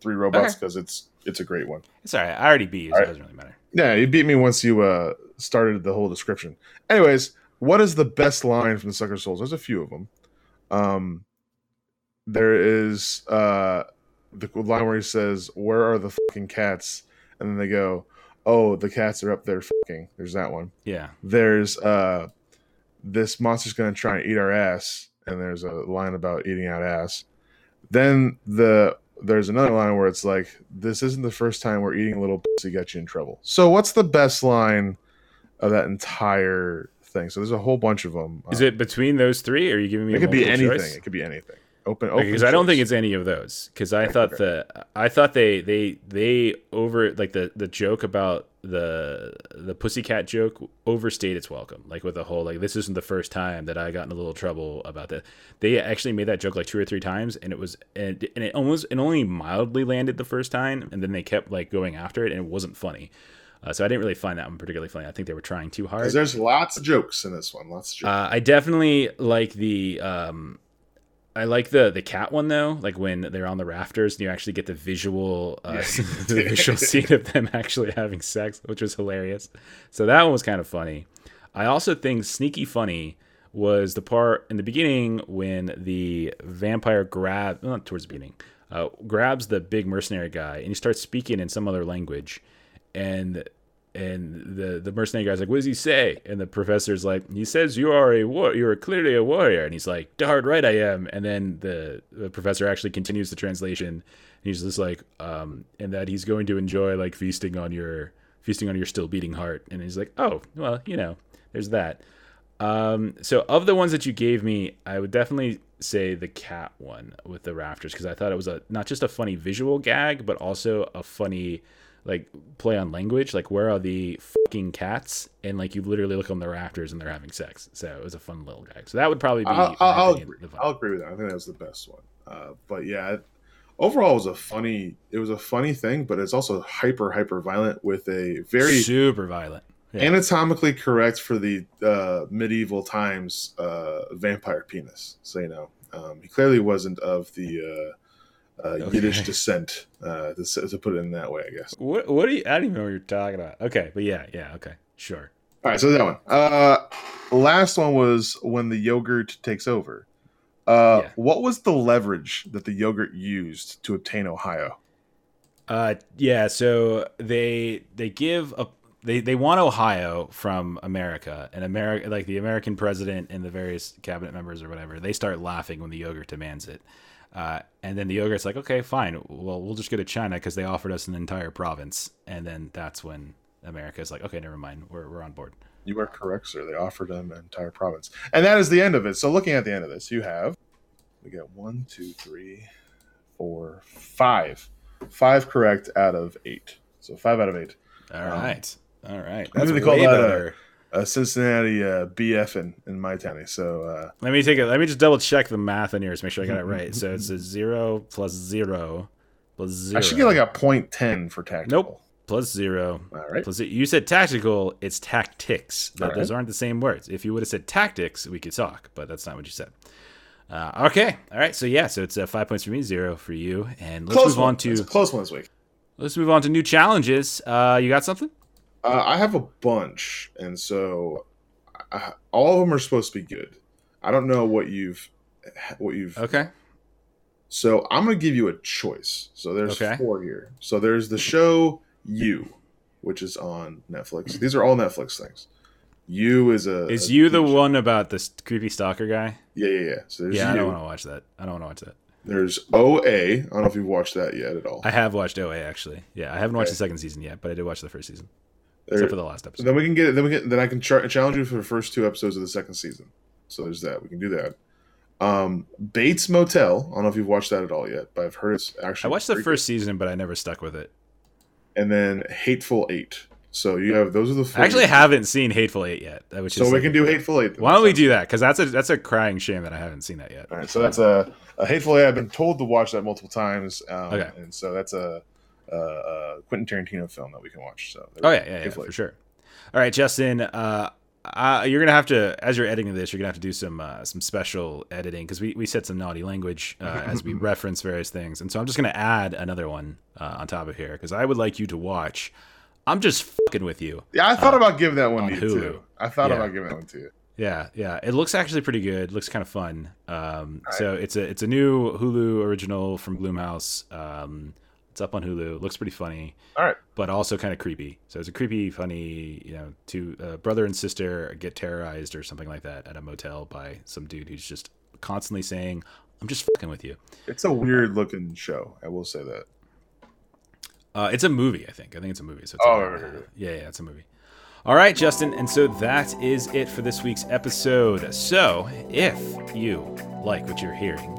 Three Robots because it's a great one. It's all right. I already beat you, so it doesn't really matter. Yeah, you beat me once you started the whole description. Anyways, what is the best line from the Sucker of Souls? There's a few of them. There is the line where he says, "Where are the fucking cats?" And then they go, "Oh, the cats are up there fucking." There's that one. Yeah. There's this monster's gonna try and eat our ass. And there's a line about eating out ass. Then there's another line where it's like, this isn't the first time we're eating a little pussy got you in trouble. So what's the best line of that entire thing? So there's a whole bunch of them. Is it between those three? Or are you giving me a multiple choice? It could be anything. It could be anything. Open. Because I don't think it's any of those. Because I thought they over like the joke about the pussycat joke overstayed its welcome. Like with the whole like this isn't the first time that I got in a little trouble about that. They actually made that joke like two or three times, and it only mildly landed the first time, and then they kept like going after it, and it wasn't funny. So I didn't really find that one particularly funny. I think they were trying too hard. Because there's lots of jokes in this one. Lots of jokes. I definitely like the. I like the cat one though, like when they're on the rafters and you actually get the visual the visual scene of them actually having sex, which was hilarious. So that one was kind of funny. I also think sneaky funny was the part in the beginning when the vampire grabs the big mercenary guy and he starts speaking in some other language, and the mercenary guy's like, what does he say? And the professor's like, he says you are clearly a warrior. And he's like, darn right I am. And then the professor actually continues the translation, and he's just like, and that he's going to enjoy like feasting on your still beating heart. And he's like, oh well, you know, there's that. So of the ones that you gave me, I would definitely say the cat one with the rafters, because I thought it was not just a funny visual gag, but also a funny like play on language, like where are the fucking cats, and like you literally look on the rafters and they're having sex. So it was a fun little guy. So that would probably be I'll agree with that. I think that was the best one. But yeah, overall it was a funny thing, but it's also hyper violent with a very super violent, anatomically correct for the medieval times vampire penis. So you know, he clearly wasn't of the Yiddish descent, to put it in that way, I guess. What do you? I don't even know what you're talking about. Okay, but yeah, okay, sure. All right, so that one. Last one was When the Yogurt Takes Over. What was the leverage that the yogurt used to obtain Ohio? So they give a they want Ohio from America, and America, like the American president and the various cabinet members or whatever, they start laughing when the yogurt demands it. And then the yogurt's like, okay, fine. Well, we'll just go to China because they offered us an entire province. And then that's when America's like, okay, never mind. We're on board. You are correct, sir. They offered them an entire province. And that is the end of it. So looking at the end of this, we got 1, 2, 3, 4, 5. 5 correct out of 8. So 5 out of 8. All right. That's what they call that. Cincinnati BF in my town. So let me just double check the math in here to make sure I got it right. So it's a 0 + 0 + 0. I should get like a 0.10 for tactical. Nope. +0. All right. You said tactical. It's tactics. But those aren't the same words. If you would have said tactics, we could talk. But that's not what you said. Okay. All right. So so it's 5 points for me, 0 for you. And let's move on to a close one this week. Let's move on to new challenges. You got something? I have a bunch, and so all of them are supposed to be good. I don't know what you've. Okay. So I'm going to give you a choice. So there's 4 here. So there's the show You, which is on Netflix. These are all Netflix things. You is a. Is You the one about this creepy stalker guy? Yeah. So there's You. I don't want to watch that. There's OA. I don't know if you've watched that yet at all. I have watched OA actually. Yeah, I haven't watched the second season yet, but I did watch the first season. Except for the last episode. Then I can challenge you for the first 2 episodes of the second season. So there's that. We can do that. Bates Motel. I don't know if you've watched that at all yet, but I've heard it's actually. I watched the first season, but I never stuck with it. And then Hateful Eight. So you have those are the. 4 I actually haven't seen Hateful Eight yet. We can do Hateful Eight. Why don't we do that? Because that's a crying shame that I haven't seen that yet. All right. So that's a Hateful Eight. I've been told to watch that multiple times. And so that's a. Quentin Tarantino film that we can watch. So for sure. All right, Justin, You're gonna have to, as you're editing this, you're gonna have to do some special editing, because we said some naughty language as we reference various things, and so I'm just gonna add another one on top of here, because I would like you to watch. I'm just fucking with you. Yeah, I thought about giving that one to you too. I thought about giving that one to you. Yeah, yeah. It looks actually pretty good. It looks kind of fun. Right. So it's a new Hulu original from Bloomhouse. It's up on Hulu. It looks pretty funny. All right. But also kind of creepy. So it's a creepy, funny, two brother and sister get terrorized or something like that at a motel by some dude who's just constantly saying, "I'm just fucking with you." It's a weird looking show. I will say that. It's a movie, I think. It's a movie. So it's yeah, it's a movie. All right, Justin, and so that is it for this week's episode. So if you like what you're hearing,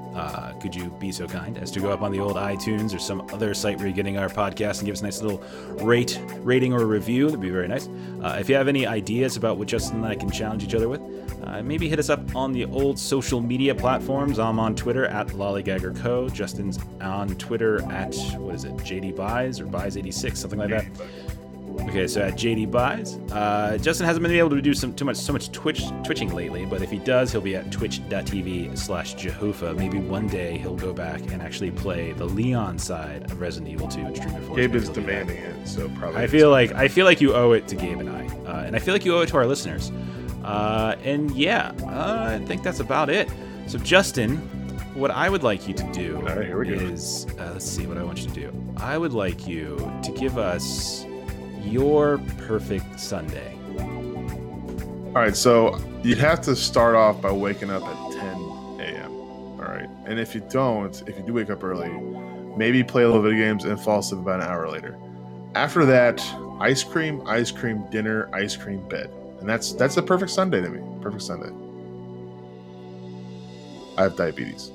could you be so kind as to go up on the old iTunes or some other site where you're getting our podcast and give us a nice little rating or review? That'd be very nice. If you have any ideas about what Justin and I can challenge each other with, maybe hit us up on the old social media platforms. I'm on Twitter at LollygaggerCo. Justin's on Twitter at, what is it, JDBuys or Buys86, something like that. Okay, so at JD Buys. Justin hasn't been able to do too much twitching lately, but if he does, he'll be at twitch.tv/Jehofa. Maybe one day he'll go back and actually play the Leon side of Resident Evil 2 and stream it for us. Gabe is demanding it, so probably. I feel like you owe it to Gabe and I, and I feel like you owe it to our listeners. I think that's about it. So Justin, what I would like you to do is let's see what I want you to do. I would like you to give us your perfect Sunday. All right, so you have to start off by waking up at 10 a.m. All right, and if you do wake up early, maybe play a little video games and fall asleep about an hour later. After that, ice cream dinner, ice cream bed, and that's the perfect Sunday to me. Perfect Sunday. I have diabetes.